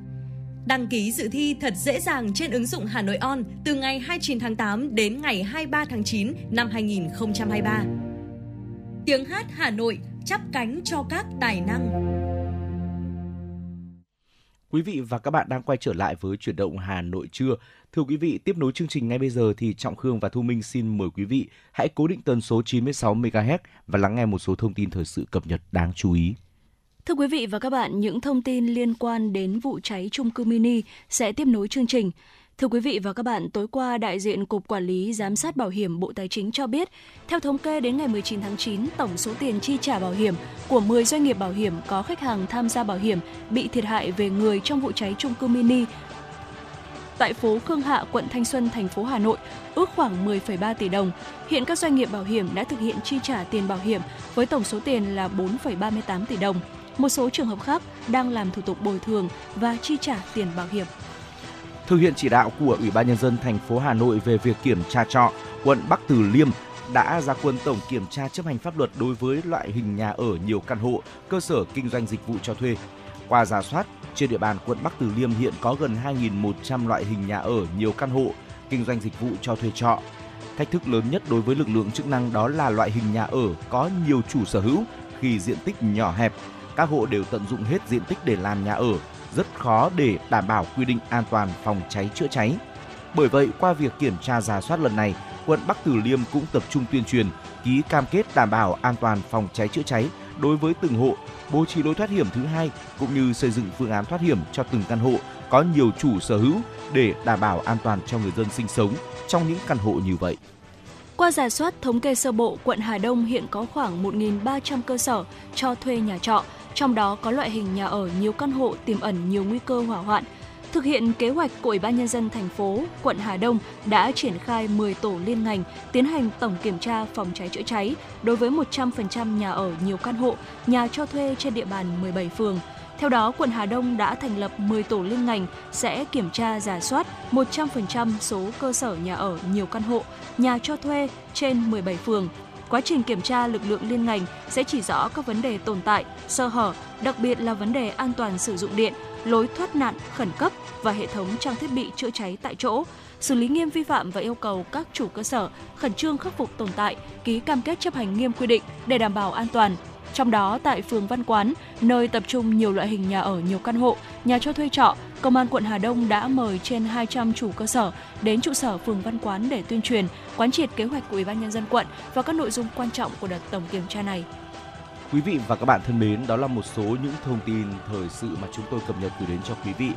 Đăng ký dự thi thật dễ dàng trên ứng dụng Hà Nội On từ ngày 29 tháng 8 đến ngày 23 tháng 9 năm 2023. Tiếng hát Hà Nội chắp cánh cho các tài năng. Quý vị và các bạn đang quay trở lại với Chuyển động Hà Nội trưa. Thưa quý vị, tiếp nối chương trình ngay bây giờ thì Trọng Khương và Thu Minh xin mời quý vị hãy cố định tần số 96 MHz và lắng nghe một số thông tin thời sự cập nhật đáng chú ý. Thưa quý vị và các bạn, những thông tin liên quan đến vụ cháy chung cư mini sẽ tiếp nối chương trình. Thưa quý vị và các bạn, tối qua, đại diện Cục Quản lý Giám sát Bảo hiểm Bộ Tài chính cho biết, theo thống kê đến ngày 19 tháng 9, tổng số tiền chi trả bảo hiểm của 10 doanh nghiệp bảo hiểm có khách hàng tham gia bảo hiểm bị thiệt hại về người trong vụ cháy chung cư mini tại phố Khương Hạ, quận Thanh Xuân, thành phố Hà Nội, ước khoảng 10,3 tỷ đồng. Hiện các doanh nghiệp bảo hiểm đã thực hiện chi trả tiền bảo hiểm với tổng số tiền là 4,38 tỷ đồng. Một số trường hợp khác đang làm thủ tục bồi thường và chi trả tiền bảo hiểm. Thực hiện chỉ đạo của Ủy ban Nhân dân thành phố Hà Nội về việc kiểm tra trọ, quận Bắc Từ Liêm đã ra quân tổng kiểm tra chấp hành pháp luật đối với loại hình nhà ở nhiều căn hộ, cơ sở kinh doanh dịch vụ cho thuê. Qua rà soát, trên địa bàn quận Bắc Từ Liêm hiện có gần 2.100 loại hình nhà ở nhiều căn hộ, kinh doanh dịch vụ cho thuê trọ. Thách thức lớn nhất đối với lực lượng chức năng đó là loại hình nhà ở có nhiều chủ sở hữu khi diện tích nhỏ hẹp. Các hộ đều tận dụng hết diện tích để làm nhà ở, rất khó để đảm bảo quy định an toàn phòng cháy chữa cháy. Bởi vậy, qua việc kiểm tra rà soát lần này, quận Bắc Từ Liêm cũng tập trung tuyên truyền, ký cam kết đảm bảo an toàn phòng cháy chữa cháy đối với từng hộ, bố trí lối thoát hiểm thứ hai cũng như xây dựng phương án thoát hiểm cho từng căn hộ có nhiều chủ sở hữu để đảm bảo an toàn cho người dân sinh sống trong những căn hộ như vậy. Qua rà soát thống kê sơ bộ, quận Hà Đông hiện có khoảng 1.300 cơ sở cho thuê nhà trọ, trong đó có loại hình nhà ở nhiều căn hộ tiềm ẩn nhiều nguy cơ hỏa hoạn. Thực hiện kế hoạch của Ủy ban Nhân dân thành phố, quận Hà Đông đã triển khai 10 tổ liên ngành tiến hành tổng kiểm tra phòng cháy chữa cháy đối với 100% nhà ở nhiều căn hộ, nhà cho thuê trên địa bàn 17 phường. Theo đó, quận Hà Đông đã thành lập 10 tổ liên ngành sẽ kiểm tra rà soát 100% số cơ sở nhà ở nhiều căn hộ, nhà cho thuê trên 17 phường. Quá trình kiểm tra, lực lượng liên ngành sẽ chỉ rõ các vấn đề tồn tại, sơ hở, đặc biệt là vấn đề an toàn sử dụng điện, lối thoát nạn khẩn cấp và hệ thống trang thiết bị chữa cháy tại chỗ, xử lý nghiêm vi phạm và yêu cầu các chủ cơ sở khẩn trương khắc phục tồn tại, ký cam kết chấp hành nghiêm quy định để đảm bảo an toàn. Trong đó, tại phường Văn Quán, nơi tập trung nhiều loại hình nhà ở nhiều căn hộ, nhà cho thuê trọ, Công an quận Hà Đông đã mời trên 200 chủ cơ sở đến trụ sở phường Văn Quán để tuyên truyền, quán triệt kế hoạch của Ủy ban Nhân dân quận và các nội dung quan trọng của đợt tổng kiểm tra này. Quý vị và các bạn thân mến, đó là một số những thông tin thời sự mà chúng tôi cập nhật gửi đến cho quý vị.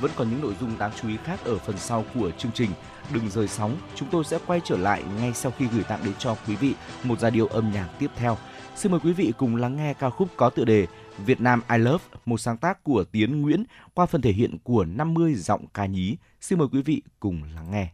Vẫn còn những nội dung đáng chú ý khác ở phần sau của chương trình. Đừng rời sóng, chúng tôi sẽ quay trở lại ngay sau khi gửi tặng đến cho quý vị một giai điệu âm nhạc tiếp theo. Xin mời quý vị cùng lắng nghe ca khúc có tựa đề Việt Nam I Love, một sáng tác của Tiến Nguyễn qua phần thể hiện của 50 giọng ca nhí. Xin mời quý vị cùng lắng nghe.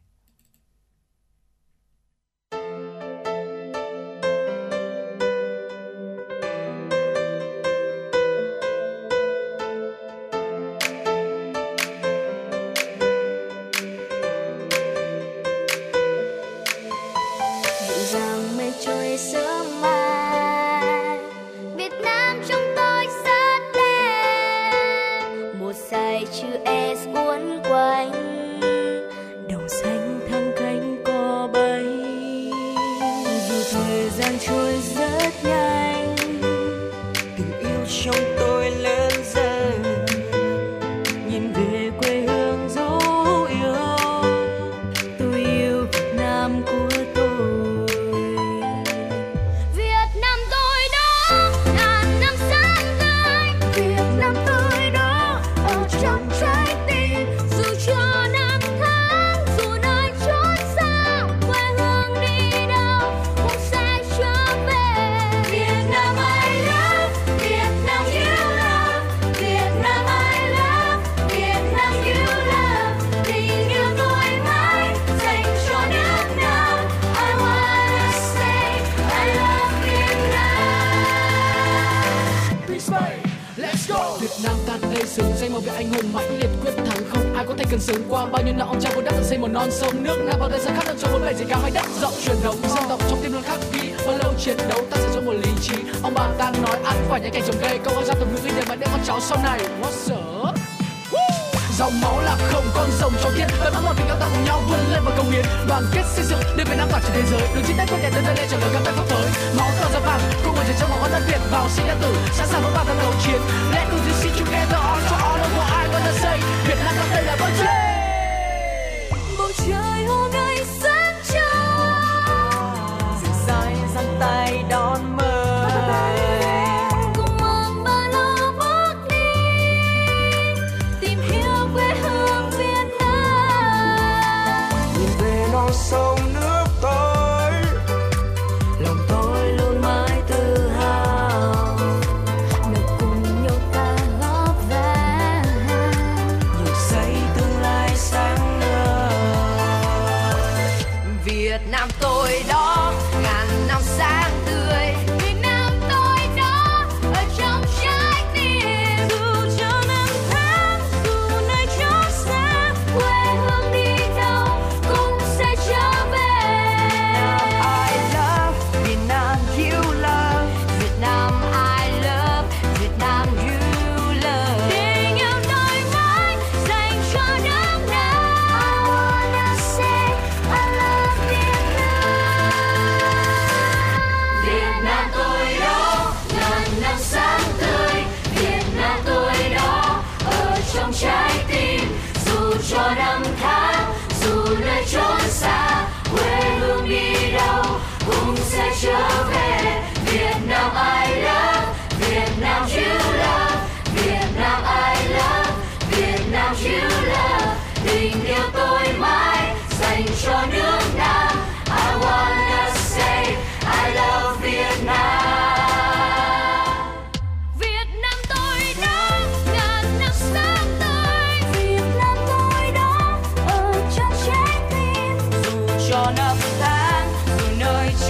Cho năm tháng từ nơi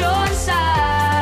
chốn xa.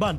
Bản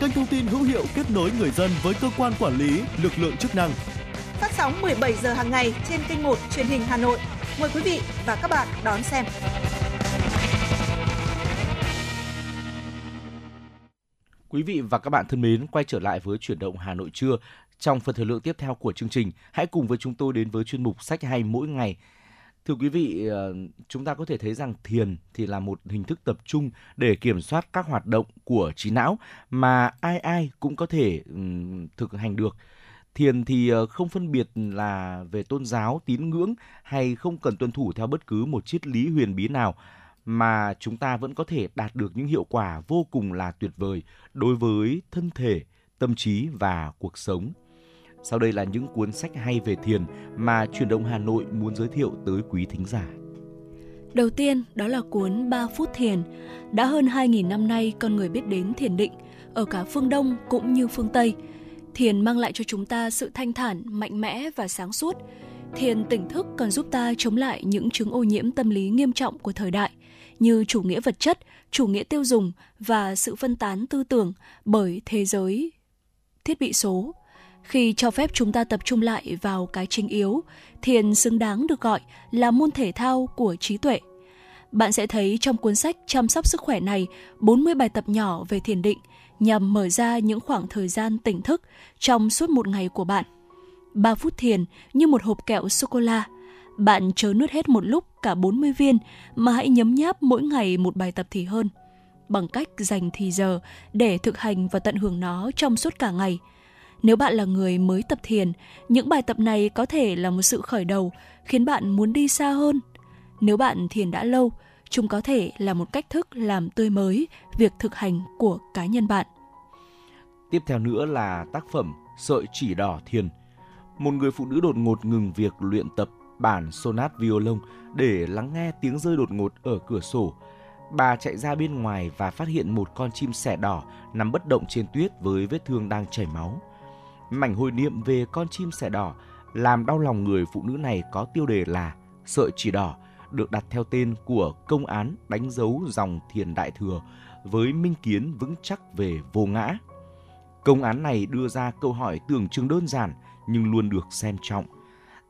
kênh thông tin hữu hiệu kết nối người dân với cơ quan quản lý, lực lượng chức năng. Phát sóng 17 giờ hàng ngày trên kênh 1 truyền hình Hà Nội. Mời quý vị và các bạn đón xem. Quý vị và các bạn thân mến, quay trở lại với Chuyển động Hà Nội trưa. Trong phần thời lượng tiếp theo của chương trình, hãy cùng với chúng tôi đến với chuyên mục Sách hay mỗi ngày. Thưa quý vị, chúng ta có thể thấy rằng thiền thì là một hình thức tập trung để kiểm soát các hoạt động của trí não mà ai cũng có thể thực hành được. Thiền thì không phân biệt là về tôn giáo, tín ngưỡng hay không cần tuân thủ theo bất cứ một triết lý huyền bí nào, mà chúng ta vẫn có thể đạt được những hiệu quả vô cùng là tuyệt vời đối với thân thể, tâm trí và cuộc sống. Sau đây là những cuốn sách hay về thiền mà Chuyển động Hà Nội muốn giới thiệu tới quý thính giả. Đầu tiên đó là cuốn 3 phút thiền. Đã hơn 2.000 năm nay con người biết đến thiền định ở cả phương Đông cũng như phương Tây. Thiền mang lại cho chúng ta sự thanh thản, mạnh mẽ và sáng suốt. Thiền tỉnh thức còn giúp ta chống lại những chứng ô nhiễm tâm lý nghiêm trọng của thời đại như chủ nghĩa vật chất, chủ nghĩa tiêu dùng và sự phân tán tư tưởng bởi thế giới thiết bị số. Khi cho phép chúng ta tập trung lại vào cái chính yếu, thiền xứng đáng được gọi là môn thể thao của trí tuệ. Bạn sẽ thấy trong cuốn sách Chăm sóc sức khỏe này 40 bài tập nhỏ về thiền định nhằm mở ra những khoảng thời gian tỉnh thức trong suốt một ngày của bạn. 3 phút thiền như một hộp kẹo sô-cô-la. Bạn chớ nuốt hết một lúc cả 40 viên mà hãy nhấm nháp mỗi ngày một bài tập thì hơn, bằng cách dành thì giờ để thực hành và tận hưởng nó trong suốt cả ngày. Nếu bạn là người mới tập thiền, những bài tập này có thể là một sự khởi đầu khiến bạn muốn đi xa hơn. Nếu bạn thiền đã lâu, chúng có thể là một cách thức làm tươi mới việc thực hành của cá nhân bạn. Tiếp theo nữa là tác phẩm Sợi chỉ đỏ thiền. Một người phụ nữ đột ngột ngừng việc luyện tập bản sonat violon để lắng nghe tiếng rơi đột ngột ở cửa sổ. Bà chạy ra bên ngoài và phát hiện một con chim sẻ đỏ nằm bất động trên tuyết với vết thương đang chảy máu. Mảnh hồi niệm về con chim sẻ đỏ làm đau lòng người phụ nữ này có tiêu đề là Sợi chỉ đỏ, được đặt theo tên của công án đánh dấu dòng thiền Đại Thừa với minh kiến vững chắc về vô ngã. Công án này đưa ra câu hỏi tưởng chừng đơn giản nhưng luôn được xem trọng.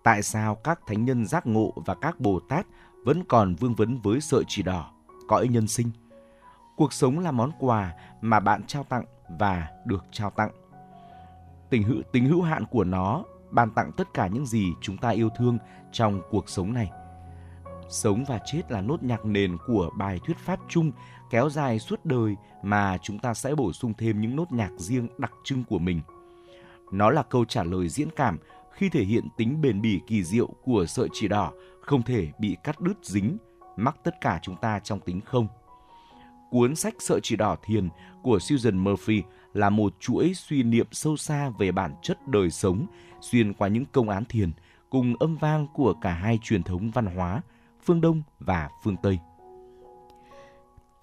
Tại sao các thánh nhân giác ngộ và các Bồ Tát vẫn còn vương vấn với sợi chỉ đỏ, cõi nhân sinh? Cuộc sống là món quà mà bạn trao tặng và được trao tặng. Tính hữu hạn của nó ban tặng tất cả những gì chúng ta yêu thương trong cuộc sống này. Sống và chết là nốt nhạc nền của bài thuyết pháp chung kéo dài suốt đời mà chúng ta sẽ bổ sung thêm những nốt nhạc riêng đặc trưng của mình. Nó là câu trả lời diễn cảm khi thể hiện tính bền bỉ kỳ diệu của sợi chỉ đỏ không thể bị cắt đứt dính, mắc tất cả chúng ta trong tính không. Cuốn sách Sợi chỉ đỏ thiền của Susan Murphy là một chuỗi suy niệm sâu xa về bản chất đời sống xuyên qua những công án thiền cùng âm vang của cả hai truyền thống văn hóa, phương Đông và phương Tây.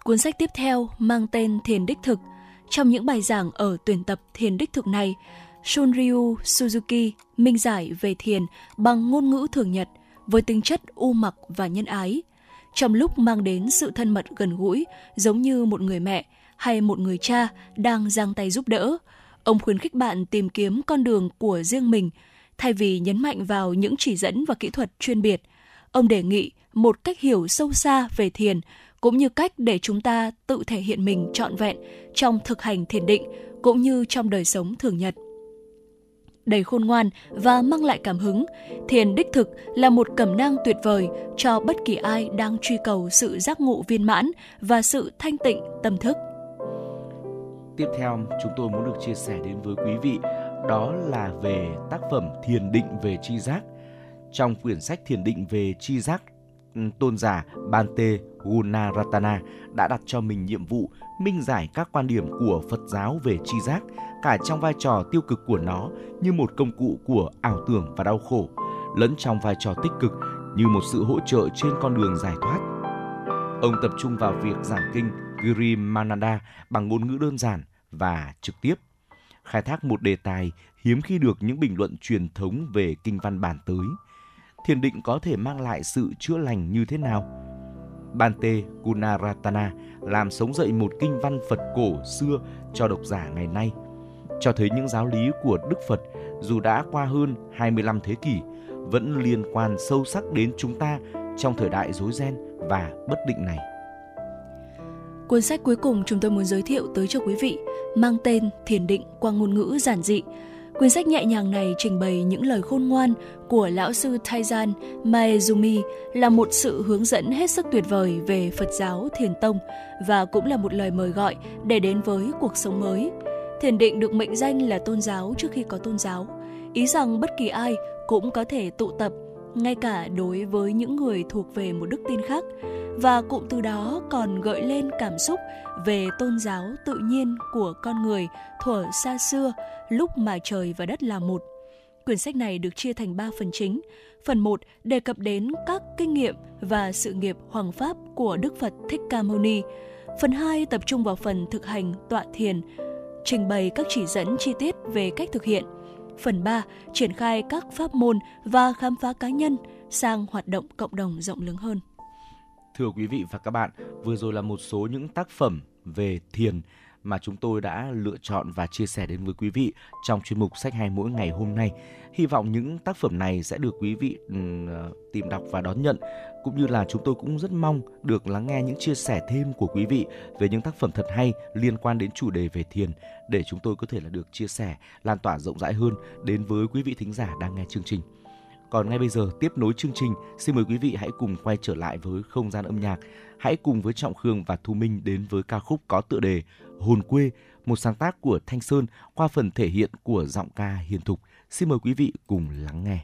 Cuốn sách tiếp theo mang tên Thiền Đích Thực. Trong những bài giảng ở tuyển tập Thiền Đích Thực này, Shunryu Suzuki minh giải về thiền bằng ngôn ngữ thường nhật với tính chất u mặc và nhân ái, trong lúc mang đến sự thân mật gần gũi giống như một người mẹ hay một người cha đang giang tay giúp đỡ. Ông khuyến khích bạn tìm kiếm con đường của riêng mình thay vì nhấn mạnh vào những chỉ dẫn và kỹ thuật chuyên biệt. Ông đề nghị một cách hiểu sâu xa về thiền cũng như cách để chúng ta tự thể hiện mình trọn vẹn trong thực hành thiền định cũng như trong đời sống thường nhật. Đầy khôn ngoan và mang lại cảm hứng, thiền đích thực là một cẩm nang tuyệt vời cho bất kỳ ai đang truy cầu sự giác ngộ viên mãn và sự thanh tịnh tâm thức. Tiếp theo, chúng tôi muốn được chia sẻ đến với quý vị đó là về tác phẩm Thiền định về tri giác. Trong quyển sách Thiền định về tri giác, tôn giả Bante Gunaratana đã đặt cho mình nhiệm vụ minh giải các quan điểm của Phật giáo về tri giác, cả trong vai trò tiêu cực của nó như một công cụ của ảo tưởng và đau khổ, lẫn trong vai trò tích cực như một sự hỗ trợ trên con đường giải thoát. Ông tập trung vào việc giảng kinh Giri Mananda bằng ngôn ngữ đơn giản và trực tiếp, khai thác một đề tài hiếm khi được những bình luận truyền thống về kinh văn bàn tới. Thiền định có thể mang lại sự chữa lành như thế nào? Bante Gunaratana làm sống dậy một kinh văn Phật cổ xưa cho độc giả ngày nay, cho thấy những giáo lý của Đức Phật dù đã qua hơn 25 thế kỷ vẫn liên quan sâu sắc đến chúng ta trong thời đại rối ren và bất định này. Cuốn sách cuối cùng chúng tôi muốn giới thiệu tới cho quý vị mang tên Thiền định qua ngôn ngữ giản dị. Quyển sách nhẹ nhàng này trình bày những lời khôn ngoan của lão sư Taisan Maezumi, là một sự hướng dẫn hết sức tuyệt vời về Phật giáo Thiền Tông và cũng là một lời mời gọi để đến với cuộc sống mới. Thiền định được mệnh danh là tôn giáo trước khi có tôn giáo, ý rằng bất kỳ ai cũng có thể tụ tập, ngay cả đối với những người thuộc về một đức tin khác, và cụm từ đó còn gợi lên cảm xúc về tôn giáo tự nhiên của con người thuở xa xưa, lúc mà trời và đất là một. Quyển sách này được chia thành 3 phần chính. Phần 1 đề cập đến các kinh nghiệm và sự nghiệp hoằng pháp của Đức Phật Thích Ca Mâu Ni. Phần 2 tập trung vào phần thực hành tọa thiền, trình bày các chỉ dẫn chi tiết về cách thực hiện. Phần 3 triển khai các pháp môn và khám phá cá nhân sang hoạt động cộng đồng rộng lớn hơn. Thưa quý vị và các bạn, vừa rồi là một số những tác phẩm về thiền mà chúng tôi đã lựa chọn và chia sẻ đến với quý vị trong chuyên mục Sách hay mỗi ngày hôm nay. Hy vọng những tác phẩm này sẽ được quý vị tìm đọc và đón nhận, cũng như là chúng tôi cũng rất mong được lắng nghe những chia sẻ thêm của quý vị về những tác phẩm thật hay liên quan đến chủ đề về thiền, để chúng tôi có thể là được chia sẻ, lan tỏa rộng rãi hơn đến với quý vị thính giả đang nghe chương trình. Còn ngay bây giờ, tiếp nối chương trình, xin mời quý vị hãy cùng quay trở lại với không gian âm nhạc. Hãy cùng với Trọng Khương và Thu Minh đến với ca khúc có tựa đề Hồn Quê, một sáng tác của Thanh Sơn qua phần thể hiện của giọng ca Hiền Thục. Xin mời quý vị cùng lắng nghe.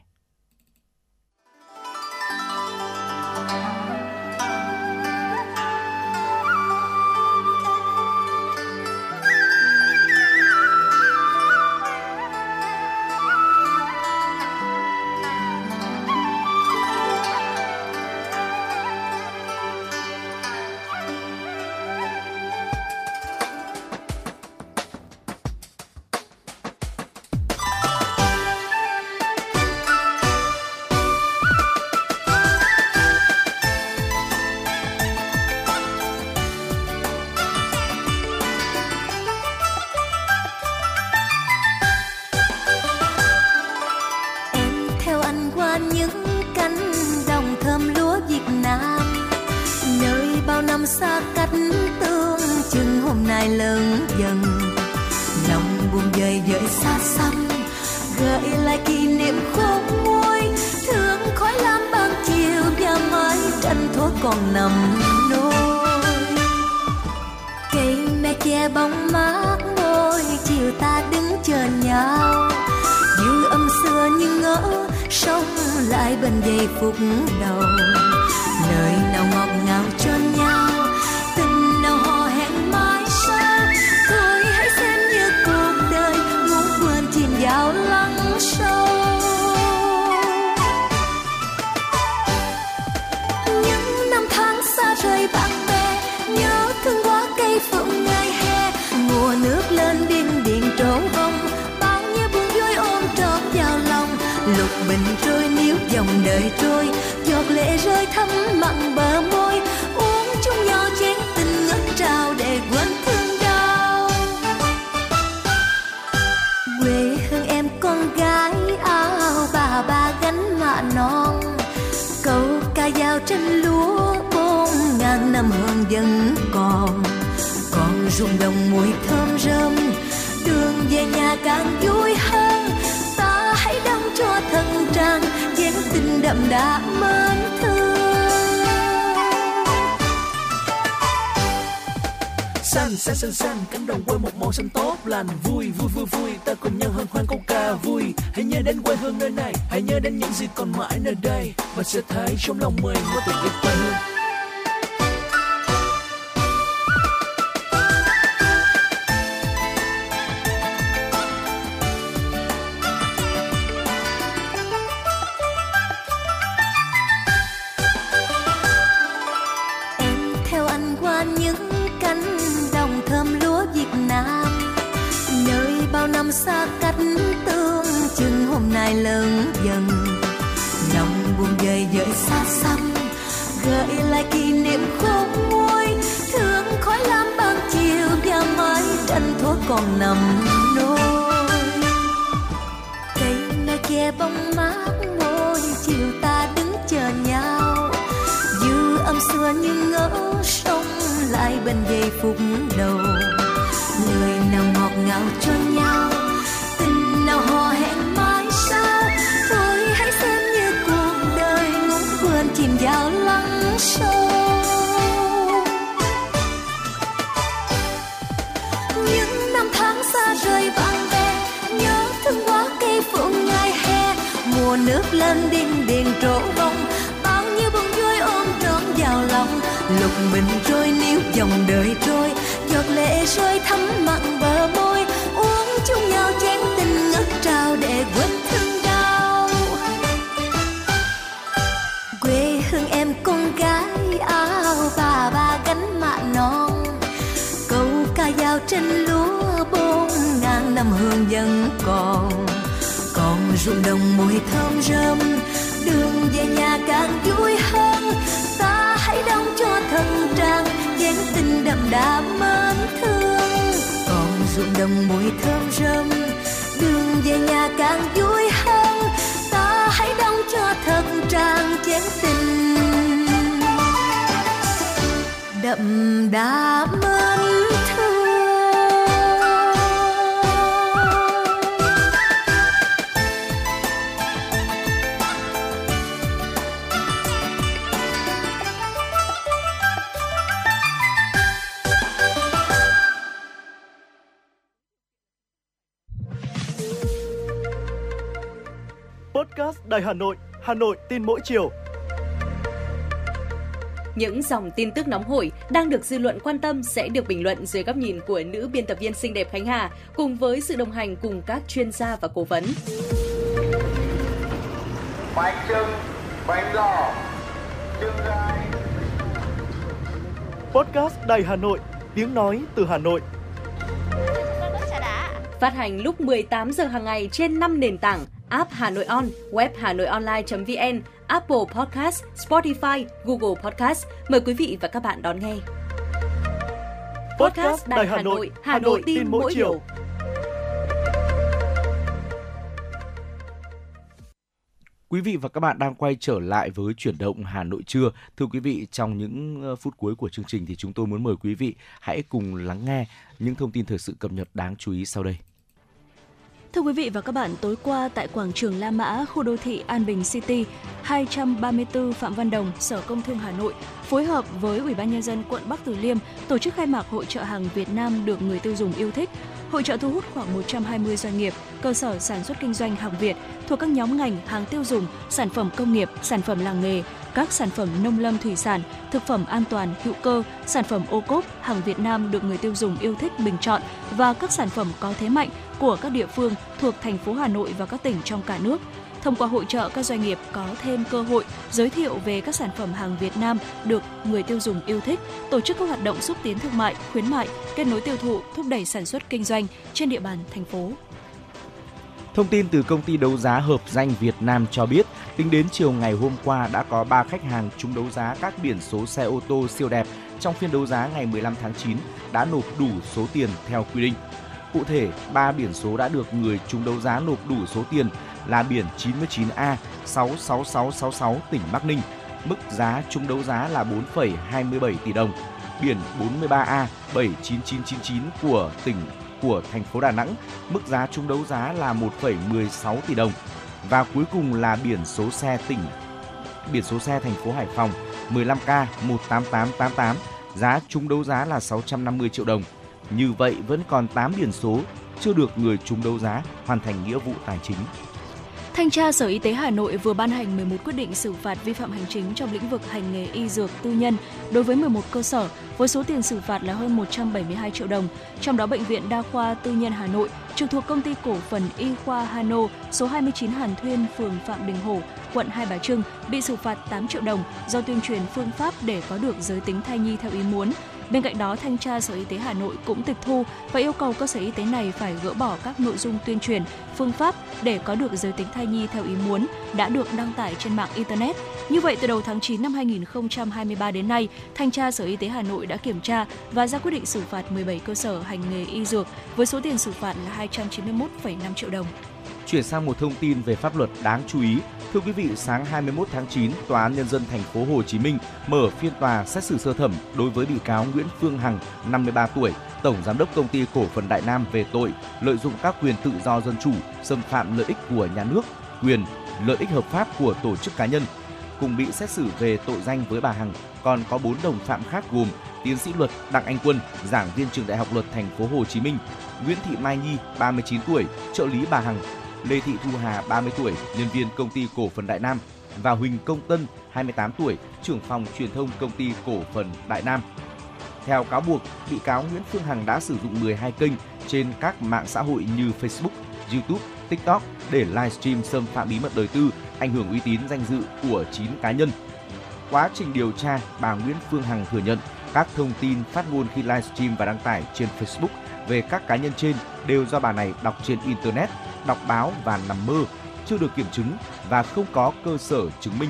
Sẽ thấy trong lòng mình có tình yêu quê hương. kỷ niệm khôn nguôi, thương khói lam ban chiều đêm mãi anh thua còn nằm nôi. Cây mai che bóng mát môi chiều ta đứng chờ nhau, dư âm xưa như ngỡ sông lại bên về phút đầu. Người nào ngọt ngào cho nhau, tình nào hò hẹn mãi xa. Thôi hãy xem như cuộc đời ngóng vườn chìm vào lắng sâu. Những năm tháng xa rời bạn bè, nhớ thương quá cây phụ ngày hè. Mùa nước lên đinh điền trổ bông, bao nhiêu bông vui ôm trọn vào lòng. Lục bình trôi níu dòng đời trôi, giọt lệ rơi thấm mặn bờ môi. Uống chung nhau chén tình ngất trao để quên thương đau. Quê hương em con gái áo bà gánh mạ non, câu ca dao trên lúa 4.000 năm hương vẫn còn ruộng đồng mùi thơm rơm. Đường về nhà càng vui hơn, ta hãy đóng cho thân trang dáng tình đậm đà mến thương. Còn ruộng đồng mùi thơm rơm, đường về nhà càng vui hơn, ta hãy đóng cho thân trang dáng tình đậm đà mến thương. Đài Hà Nội tin mỗi chiều. Những dòng tin tức nóng hổi đang được dư luận quan tâm sẽ được bình luận dưới góc nhìn của nữ biên tập viên xinh đẹp Khánh Hà, cùng với sự đồng hành cùng các chuyên gia và cố vấn. Bánh trưng, bánh lò, trưng gai. Podcast Đài Hà Nội, tiếng nói từ Hà Nội. Phát hành lúc 18 giờ hàng ngày trên 5 nền tảng: app Hà Nội On, web hanoionline.vn, Apple Podcast, Spotify, Google Podcast. Mời quý vị và các bạn đón nghe. Podcast Đài Hà Nội, Hà Nội tin mỗi chiều. Quý vị và các bạn đang quay trở lại với Chuyển động Hà Nội trưa. Thưa quý vị, trong những phút cuối của chương trình thì chúng tôi muốn mời quý vị hãy cùng lắng nghe những thông tin thời sự cập nhật đáng chú ý sau đây. Thưa quý vị và các bạn, tối qua tại quảng trường La Mã, khu đô thị An Bình City, 234 Phạm Văn Đồng, Sở Công Thương Hà Nội phối hợp với Ủy ban nhân dân quận Bắc Từ Liêm tổ chức khai mạc hội chợ hàng Việt Nam được người tiêu dùng yêu thích. Hội chợ thu hút khoảng 120 doanh nghiệp, cơ sở sản xuất kinh doanh hàng Việt thuộc các nhóm ngành hàng tiêu dùng, sản phẩm công nghiệp, sản phẩm làng nghề, các sản phẩm nông lâm thủy sản, thực phẩm an toàn, hữu cơ, sản phẩm ô cốp, hàng Việt Nam được người tiêu dùng yêu thích bình chọn và các sản phẩm có thế mạnh của các địa phương thuộc thành phố Hà Nội và các tỉnh trong cả nước. Thông qua hội chợ, các doanh nghiệp có thêm cơ hội giới thiệu về các sản phẩm hàng Việt Nam được người tiêu dùng yêu thích, tổ chức các hoạt động xúc tiến thương mại, khuyến mại, kết nối tiêu thụ, thúc đẩy sản xuất kinh doanh trên địa bàn thành phố. Thông tin từ công ty đấu giá hợp danh Việt Nam cho biết, tính đến chiều ngày hôm qua đã có 3 khách hàng trúng đấu giá các biển số xe ô tô siêu đẹp trong phiên đấu giá ngày 15 tháng 9 đã nộp đủ số tiền theo quy định. Cụ thể, 3 biển số đã được người trúng đấu giá nộp đủ số tiền là biển 99A66666 tỉnh Bắc Ninh, mức giá trúng đấu giá là 4,27 tỷ đồng, biển 43A79999 của thành phố Đà Nẵng, mức giá trúng đấu giá là 1,16 tỷ đồng, và cuối cùng là biển số xe thành phố Hải Phòng 15K18888, giá trúng đấu giá là 650 triệu đồng. Như vậy vẫn còn 8 biển số chưa được người trúng đấu giá hoàn thành nghĩa vụ tài chính. Thanh tra Sở Y tế Hà Nội vừa ban hành 11 quyết định xử phạt vi phạm hành chính trong lĩnh vực hành nghề y dược tư nhân đối với 11 cơ sở với số tiền xử phạt là hơn 172 triệu đồng. Trong đó, Bệnh viện Đa khoa Tư nhân Hà Nội trực thuộc Công ty Cổ phần Y khoa Hano số 29 Hàn Thuyên, phường Phạm Đình Hổ, quận Hai Bà Trưng bị xử phạt 8 triệu đồng do tuyên truyền phương pháp để có được giới tính thai nhi theo ý muốn. Bên cạnh đó, Thanh tra Sở Y tế Hà Nội cũng tịch thu và yêu cầu cơ sở y tế này phải gỡ bỏ các nội dung tuyên truyền, phương pháp để có được giới tính thai nhi theo ý muốn đã được đăng tải trên mạng Internet. Như vậy, từ đầu tháng 9 năm 2023 đến nay, Thanh tra Sở Y tế Hà Nội đã kiểm tra và ra quyết định xử phạt 17 cơ sở hành nghề y dược với số tiền xử phạt là 291,5 triệu đồng. Chuyển sang một thông tin về pháp luật đáng chú ý. Thưa quý vị, sáng 21 tháng 9, Tòa án Nhân dân thành phố Hồ Chí Minh mở phiên tòa xét xử sơ thẩm đối với bị cáo Nguyễn Phương Hằng, 53 tuổi, Tổng Giám đốc Công ty Cổ phần Đại Nam về tội lợi dụng các quyền tự do dân chủ, xâm phạm lợi ích của nhà nước, quyền, lợi ích hợp pháp của tổ chức cá nhân. Cùng bị xét xử về tội danh với bà Hằng còn có 4 đồng phạm khác gồm tiến sĩ luật Đặng Anh Quân, giảng viên trường Đại học Luật Thành phố Hồ Chí Minh, Nguyễn Thị Mai Nhi, 39 tuổi, trợ lý bà Hằng, Lê Thị Thu Hà, 30 tuổi, nhân viên Công ty Cổ phần Đại Nam và Huỳnh Công Tân, 28 tuổi, trưởng phòng truyền thông Công ty Cổ phần Đại Nam. Theo cáo buộc, bị cáo Nguyễn Phương Hằng đã sử dụng 12 kênh trên các mạng xã hội như Facebook, YouTube, TikTok để livestream xâm phạm bí mật đời tư, ảnh hưởng uy tín danh dự của 9 cá nhân. Quá trình điều tra, bà Nguyễn Phương Hằng thừa nhận các thông tin phát ngôn khi livestream và đăng tải trên Facebook về các cá nhân trên đều do bà này đọc trên Internet, đọc báo và nằm mơ, chưa được kiểm chứng và không có cơ sở chứng minh.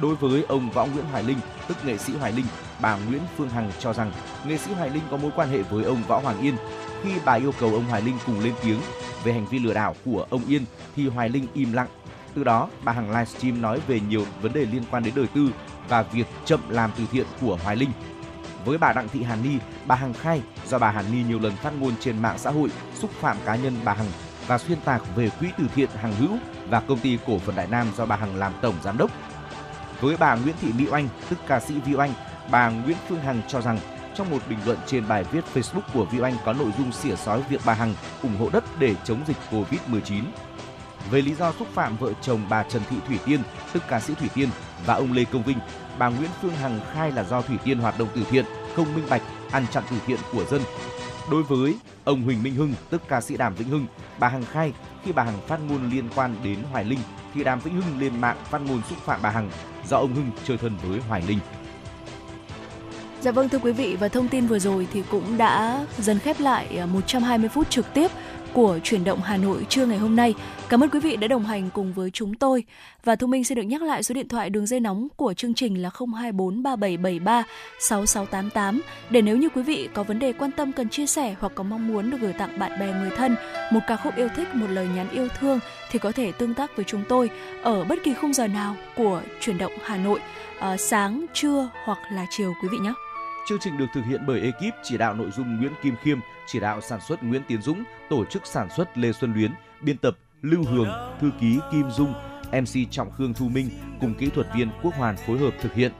Đối với ông Võ Nguyễn Hoài Linh, tức nghệ sĩ Hoài Linh, bà Nguyễn Phương Hằng cho rằng nghệ sĩ Hoài Linh có mối quan hệ với ông Võ Hoàng Yên. Khi bà yêu cầu ông Hoài Linh cùng lên tiếng về hành vi lừa đảo của ông Yên thì Hoài Linh im lặng. Từ đó, bà Hằng livestream nói về nhiều vấn đề liên quan đến đời tư và việc chậm làm từ thiện của Hoài Linh. Với bà Đặng Thị Hàn Ni, bà Hằng khai do bà Hàn Ni nhiều lần phát ngôn trên mạng xã hội xúc phạm cá nhân bà Hằng và xuyên tạc về quỹ từ thiện Hằng Hữu và Công ty Cổ phần Đại Nam do bà Hằng làm tổng giám đốc. Với bà Nguyễn Thị Mỹ Oanh, tức ca sĩ Vi Oanh, bà Nguyễn Phương Hằng cho rằng trong một bình luận trên bài viết Facebook của Vi Oanh có nội dung xỉa xói việc bà Hằng ủng hộ đất để chống dịch Covid-19. Về lý do xúc phạm vợ chồng bà Trần Thị Thủy Tiên, tức ca sĩ Thủy Tiên và ông Lê Công Vinh, bà Nguyễn Phương Hằng khai là do Thủy Tiên hoạt động từ thiện, không minh bạch, ăn chặn từ thiện của dân. Đối với ông Huỳnh Minh Hưng, tức ca sĩ Đàm Vĩnh Hưng, bà Hằng khai khi bà Hằng phát ngôn liên quan đến Hoài Linh thì Đàm Vĩnh Hưng lên mạng phát ngôn xúc phạm bà Hằng do ông Hưng chơi thân với Hoài Linh. Dạ vâng, thưa quý vị, và thông tin vừa rồi thì cũng đã dần khép lại 120 phút trực tiếp của Chuyển động Hà Nội trưa ngày hôm nay. Cảm ơn quý vị đã đồng hành cùng với chúng tôi. Và Thu Minh xin được nhắc lại số điện thoại đường dây nóng của chương trình là 02437736688 để nếu như quý vị có vấn đề quan tâm cần chia sẻ hoặc có mong muốn được gửi tặng bạn bè người thân một ca khúc yêu thích, một lời nhắn yêu thương thì có thể tương tác với chúng tôi ở bất kỳ khung giờ nào của Chuyển động Hà Nội, sáng, trưa hoặc là chiều quý vị nhé. Chương trình được thực hiện bởi ekip chỉ đạo nội dung Nguyễn Kim Khiêm, chỉ đạo sản xuất Nguyễn Tiến Dũng, tổ chức sản xuất Lê Xuân Luyến, biên tập Lưu Hương, thư ký Kim Dung, MC Trọng Khương Thu Minh cùng kỹ thuật viên Quốc Hoàn phối hợp thực hiện.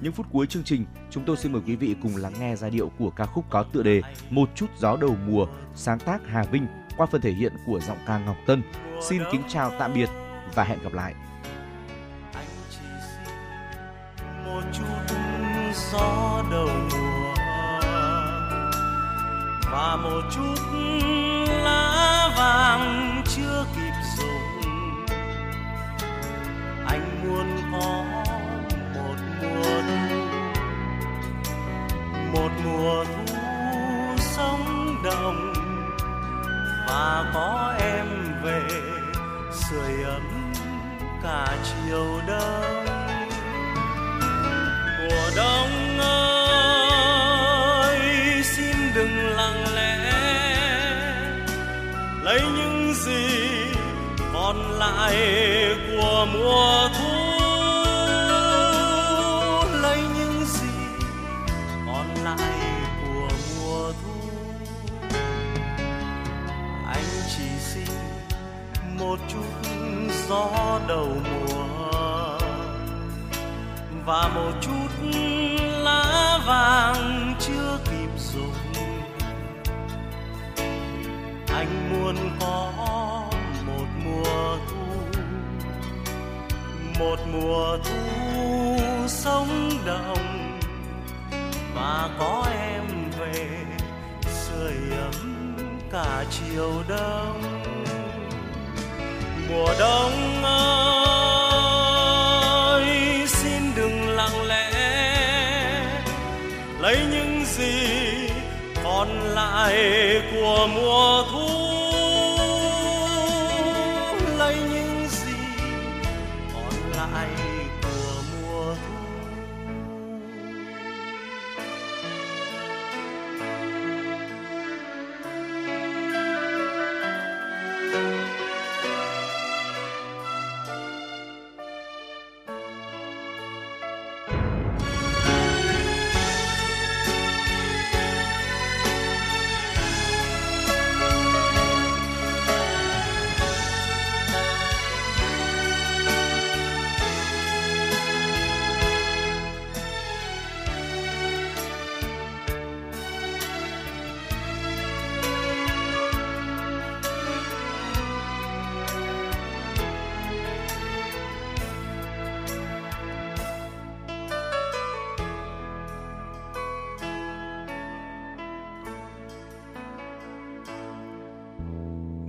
Những phút cuối chương trình, chúng tôi xin mời quý vị cùng lắng nghe giai điệu của ca khúc có tựa đề Một chút gió đầu mùa, sáng tác Hà Vinh qua phần thể hiện của giọng ca Ngọc Tân. Xin kính chào tạm biệt và hẹn gặp lại. Một chút gió đầu mùa và một chút lá vàng chưa kịp rụng, anh muốn có một mùa thu, một mùa thu sống đồng và có em về sưởi ấm cả chiều đông. Mùa đông ơi, xin đừng lặng lẽ, lấy những gì còn lại của mùa thu, lấy những gì còn lại của mùa thu. Anh chỉ xin một chút gió đầu mùa và một chút lá vàng chưa kịp rụng, anh muốn có một mùa thu, một mùa thu sống động mà có em về, sưởi ấm cả chiều đông. Mùa đông ơi xin đừng lặng lẽ, lấy những gì còn lại của mùa thu, lấy những gì còn lại của mùa thu.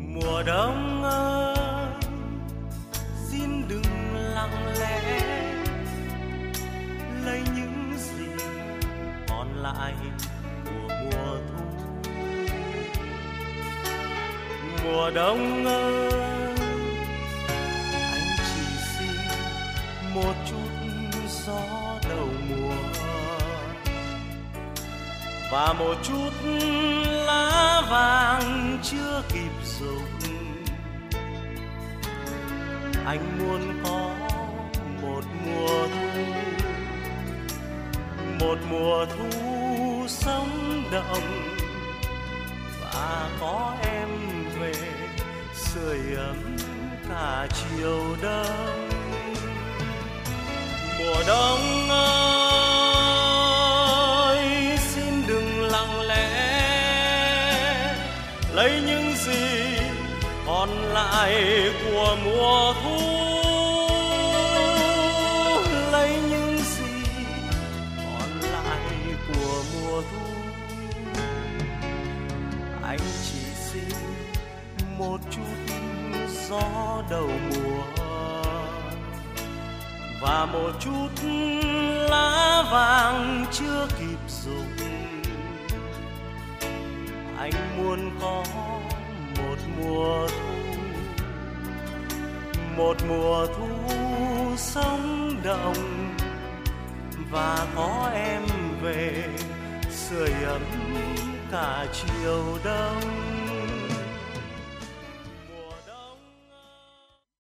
Mùa đông ơi, xin đừng lặng lẽ, lấy những gì còn lại của mùa thu. Mùa đông ơi, anh chỉ xin một chút gió đầu mùa và một chút lá vàng chưa kịp rụng. Anh muốn có một mùa thu, một mùa thu sống động, và có em về sưởi ấm cả chiều đông. Mùa đông ơi xin đừng lặng lẽ, lấy những gì còn lại của mùa thu, lấy những gì còn lại của mùa thu. Anh chỉ xin một chút gió đầu mùa và một chút lá vàng chưa kịp rụng. Anh muốn có một mùa thu, một mùa thu sống động, và có em về sưởi ấm cả chiều đông.